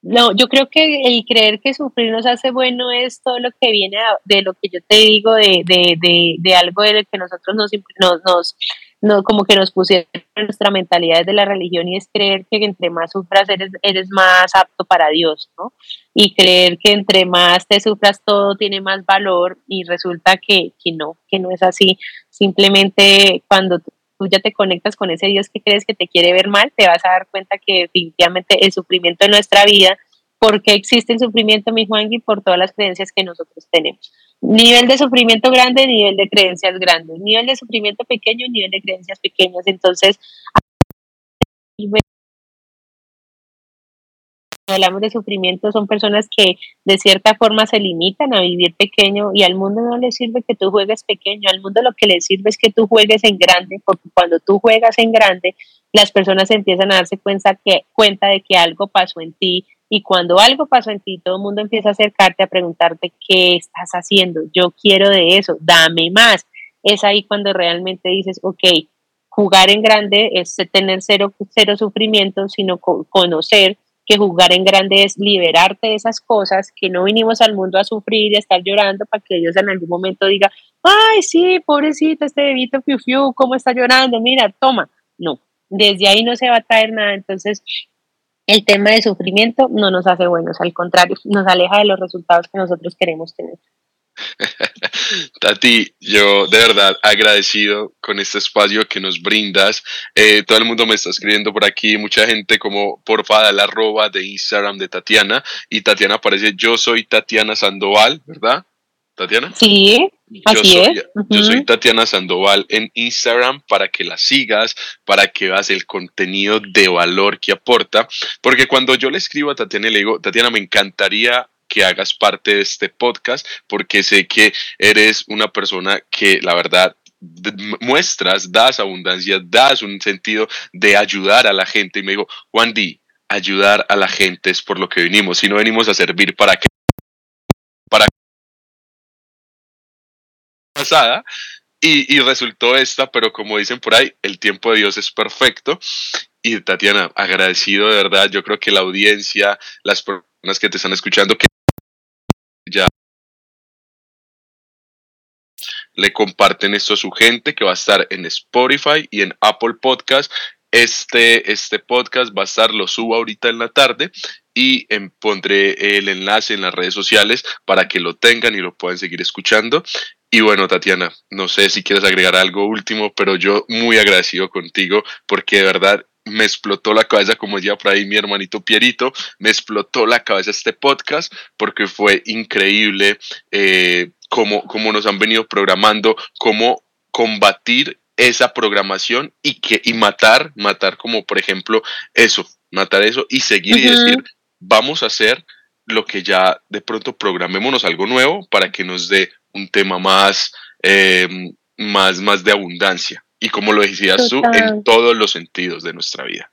No, yo creo que el creer que sufrir nos hace bueno es todo lo que viene a, de lo que yo te digo, de, de, de, de algo de lo que nosotros nos, nos, nos no, como que nos pusieron en nuestra mentalidad de la religión, y es creer que entre más sufras eres, eres más apto para Dios, ¿no? Y creer que entre más te sufras todo tiene más valor, y resulta que, que no, que no es así. Simplemente cuando tú ya te conectas con ese Dios que crees que te quiere ver mal, te vas a dar cuenta que definitivamente el sufrimiento en nuestra vida, porque existe el sufrimiento, mi Juangui, por todas las creencias que nosotros tenemos. Nivel de sufrimiento grande, nivel de creencias grandes. Nivel de sufrimiento pequeño, nivel de creencias pequeñas. Entonces, hablamos de sufrimiento, son personas que de cierta forma se limitan a vivir pequeño, y al mundo no le sirve que tú juegues pequeño, al mundo lo que le sirve es que tú juegues en grande, porque cuando tú juegas en grande, las personas empiezan a darse cuenta, que, cuenta de que algo pasó en ti, y cuando algo pasó en ti, todo el mundo empieza a acercarte a preguntarte qué estás haciendo, yo quiero de eso, dame más. Es ahí cuando realmente dices, ok, jugar en grande es tener cero, cero sufrimiento, sino conocer que jugar en grande es liberarte de esas cosas, que no vinimos al mundo a sufrir y a estar llorando para que Dios en algún momento diga, ay, sí, pobrecito, este bebito, fiu, fiu, cómo está llorando, mira, toma. No, desde ahí no se va a traer nada. Entonces, el tema de sufrimiento no nos hace buenos, al contrario, nos aleja de los resultados que nosotros queremos tener. Tati, yo de verdad agradecido con este espacio que nos brindas, eh, todo el mundo me está escribiendo por aquí, mucha gente como porfa da la arroba de Instagram de Tatiana, y Tatiana aparece, yo soy Tatiana Sandoval, ¿verdad? Tatiana. Sí, así yo soy, es. Uh-huh. Yo soy Tatiana Sandoval en Instagram para que la sigas, para que veas el contenido de valor que aporta, porque cuando yo le escribo a Tatiana y le digo, Tatiana, me encantaría que hagas parte de este podcast, porque sé que eres una persona que la verdad muestras, das abundancia, das un sentido de ayudar a la gente, y me dijo, Juan D, ayudar a la gente es por lo que vinimos, si no venimos a servir para que para pasada, Y, y resultó esta, pero como dicen por ahí, el tiempo de Dios es perfecto. Y Tatiana, agradecido de verdad. Yo creo que la audiencia, las personas que te están escuchando, que ya le comparten esto a su gente, que va a estar en Spotify y en Apple Podcast. Este, este podcast va a estar, lo subo ahorita en la tarde y en, pondré el enlace en las redes sociales para que lo tengan y lo puedan seguir escuchando. Y bueno, Tatiana, no sé si quieres agregar algo último, pero yo muy agradecido contigo porque de verdad me explotó la cabeza, como decía por ahí mi hermanito Pierito, me explotó la cabeza este podcast porque fue increíble eh, cómo, cómo nos han venido programando, cómo combatir esa programación y que y matar, matar como por ejemplo eso, matar eso y seguir uh-huh. y decir, vamos a hacer lo que ya de pronto programémonos algo nuevo para que nos dé un tema más, eh, más, más de abundancia. Y como lo decías Total. tú, en todos los sentidos de nuestra vida.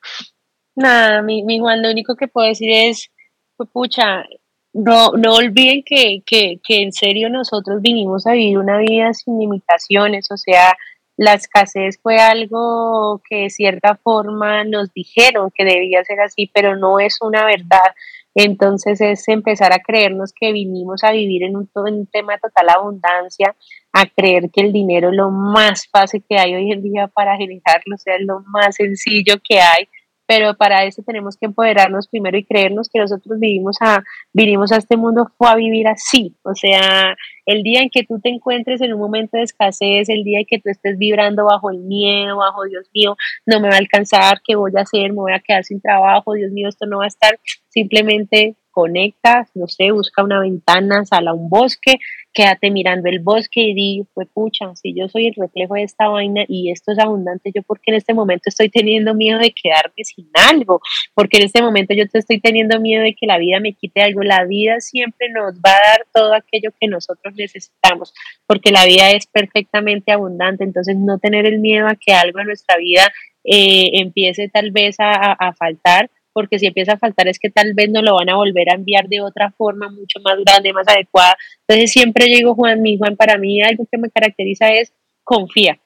Nada, mi, mi Juan, lo único que puedo decir es, pues, pucha, no, no olviden que, que, que en serio nosotros vinimos a vivir una vida sin limitaciones, o sea, la escasez fue algo que de cierta forma nos dijeron que debía ser así, pero no es una verdad. Entonces es empezar a creernos que vinimos a vivir en un, en un tema de total abundancia, a creer que el dinero es lo más fácil que hay hoy en día para generarlo, o sea, es lo más sencillo que hay, pero para eso tenemos que empoderarnos primero y creernos que nosotros vivimos a, vinimos a este mundo fue a vivir así, o sea, el día en que tú te encuentres en un momento de escasez, el día en que tú estés vibrando bajo el miedo, bajo Dios mío, no me va a alcanzar, ¿qué voy a hacer? Me voy a quedar sin trabajo, Dios mío, esto no va a estar, simplemente conectas, no sé, busca una ventana, sal a un bosque, quédate mirando el bosque y di, pues pucha, si yo soy el reflejo de esta vaina y esto es abundante, yo porque en este momento estoy teniendo miedo de quedarme sin algo, porque en este momento yo te estoy teniendo miedo de que la vida me quite algo, la vida siempre nos va a dar todo aquello que nosotros necesitamos, porque la vida es perfectamente abundante, entonces no tener el miedo a que algo en nuestra vida eh, empiece tal vez a, a, a faltar, porque si empieza a faltar es que tal vez no lo van a volver a enviar de otra forma mucho más grande, más adecuada. Entonces siempre yo digo, Juan, mi Juan, para mí algo que me caracteriza es confía.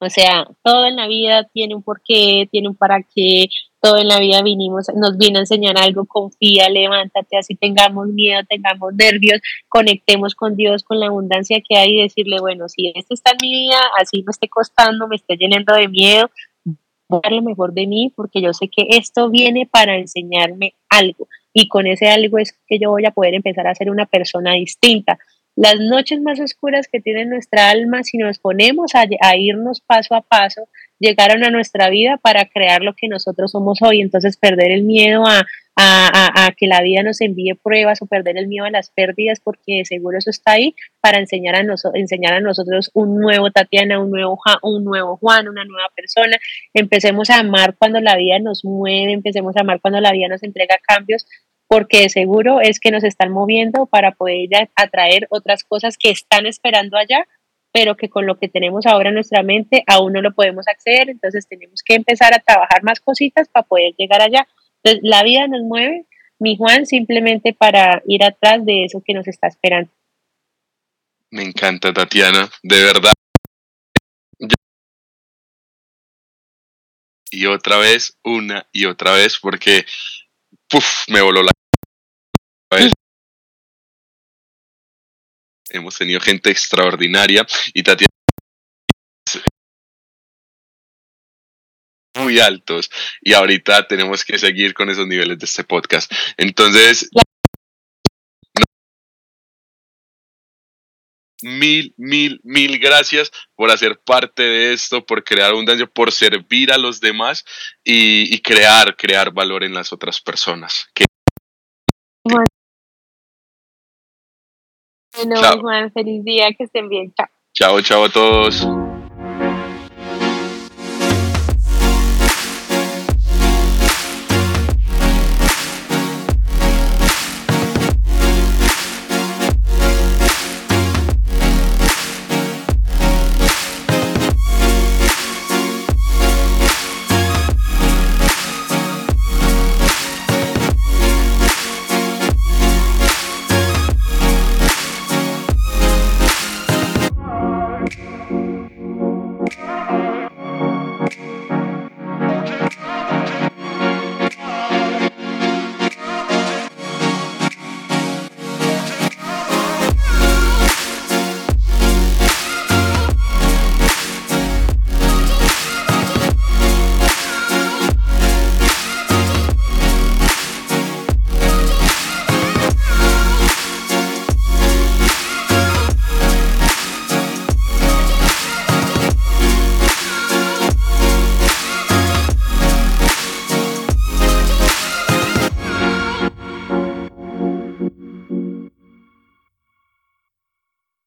O sea, todo en la vida tiene un porqué, tiene un para qué, todo en la vida vinimos, nos viene a enseñar algo, confía, levántate, así tengamos miedo, tengamos nervios, conectemos con Dios, con la abundancia que hay y decirle, bueno, si esto está en mi vida, así me esté costando, me esté llenando de miedo, dar lo mejor de mí porque yo sé que esto viene para enseñarme algo y con ese algo es que yo voy a poder empezar a ser una persona distinta. Las noches más oscuras que tiene nuestra alma, si nos ponemos a, a irnos paso a paso, llegaron a nuestra vida para crear lo que nosotros somos hoy, entonces perder el miedo a, a, a, a que la vida nos envíe pruebas o perder el miedo a las pérdidas porque de seguro eso está ahí para enseñar a, noso- enseñar a nosotros un nuevo Tatiana, un nuevo, ja- un nuevo Juan, una nueva persona. Empecemos a amar cuando la vida nos mueve, empecemos a amar cuando la vida nos entrega cambios, porque de seguro es que nos están moviendo para poder atraer otras cosas que están esperando allá, pero que con lo que tenemos ahora en nuestra mente aún no lo podemos acceder, entonces tenemos que empezar a trabajar más cositas para poder llegar allá. Entonces la vida nos mueve, mi Juan, simplemente para ir atrás de eso que nos está esperando. Me encanta, Tatiana, de verdad. Y otra vez, una y otra vez, porque ¡puf! Me voló la cabeza. Hemos tenido gente extraordinaria y Tatiana muy altos y ahorita tenemos que seguir con esos niveles de este podcast. Entonces, mil, mil, mil gracias por hacer parte de esto, por crear abundancia, por servir a los demás y, y crear, crear valor en las otras personas. Que... Bueno, bueno Juan, feliz día, que estén bien, chao. Chao, chao a todos.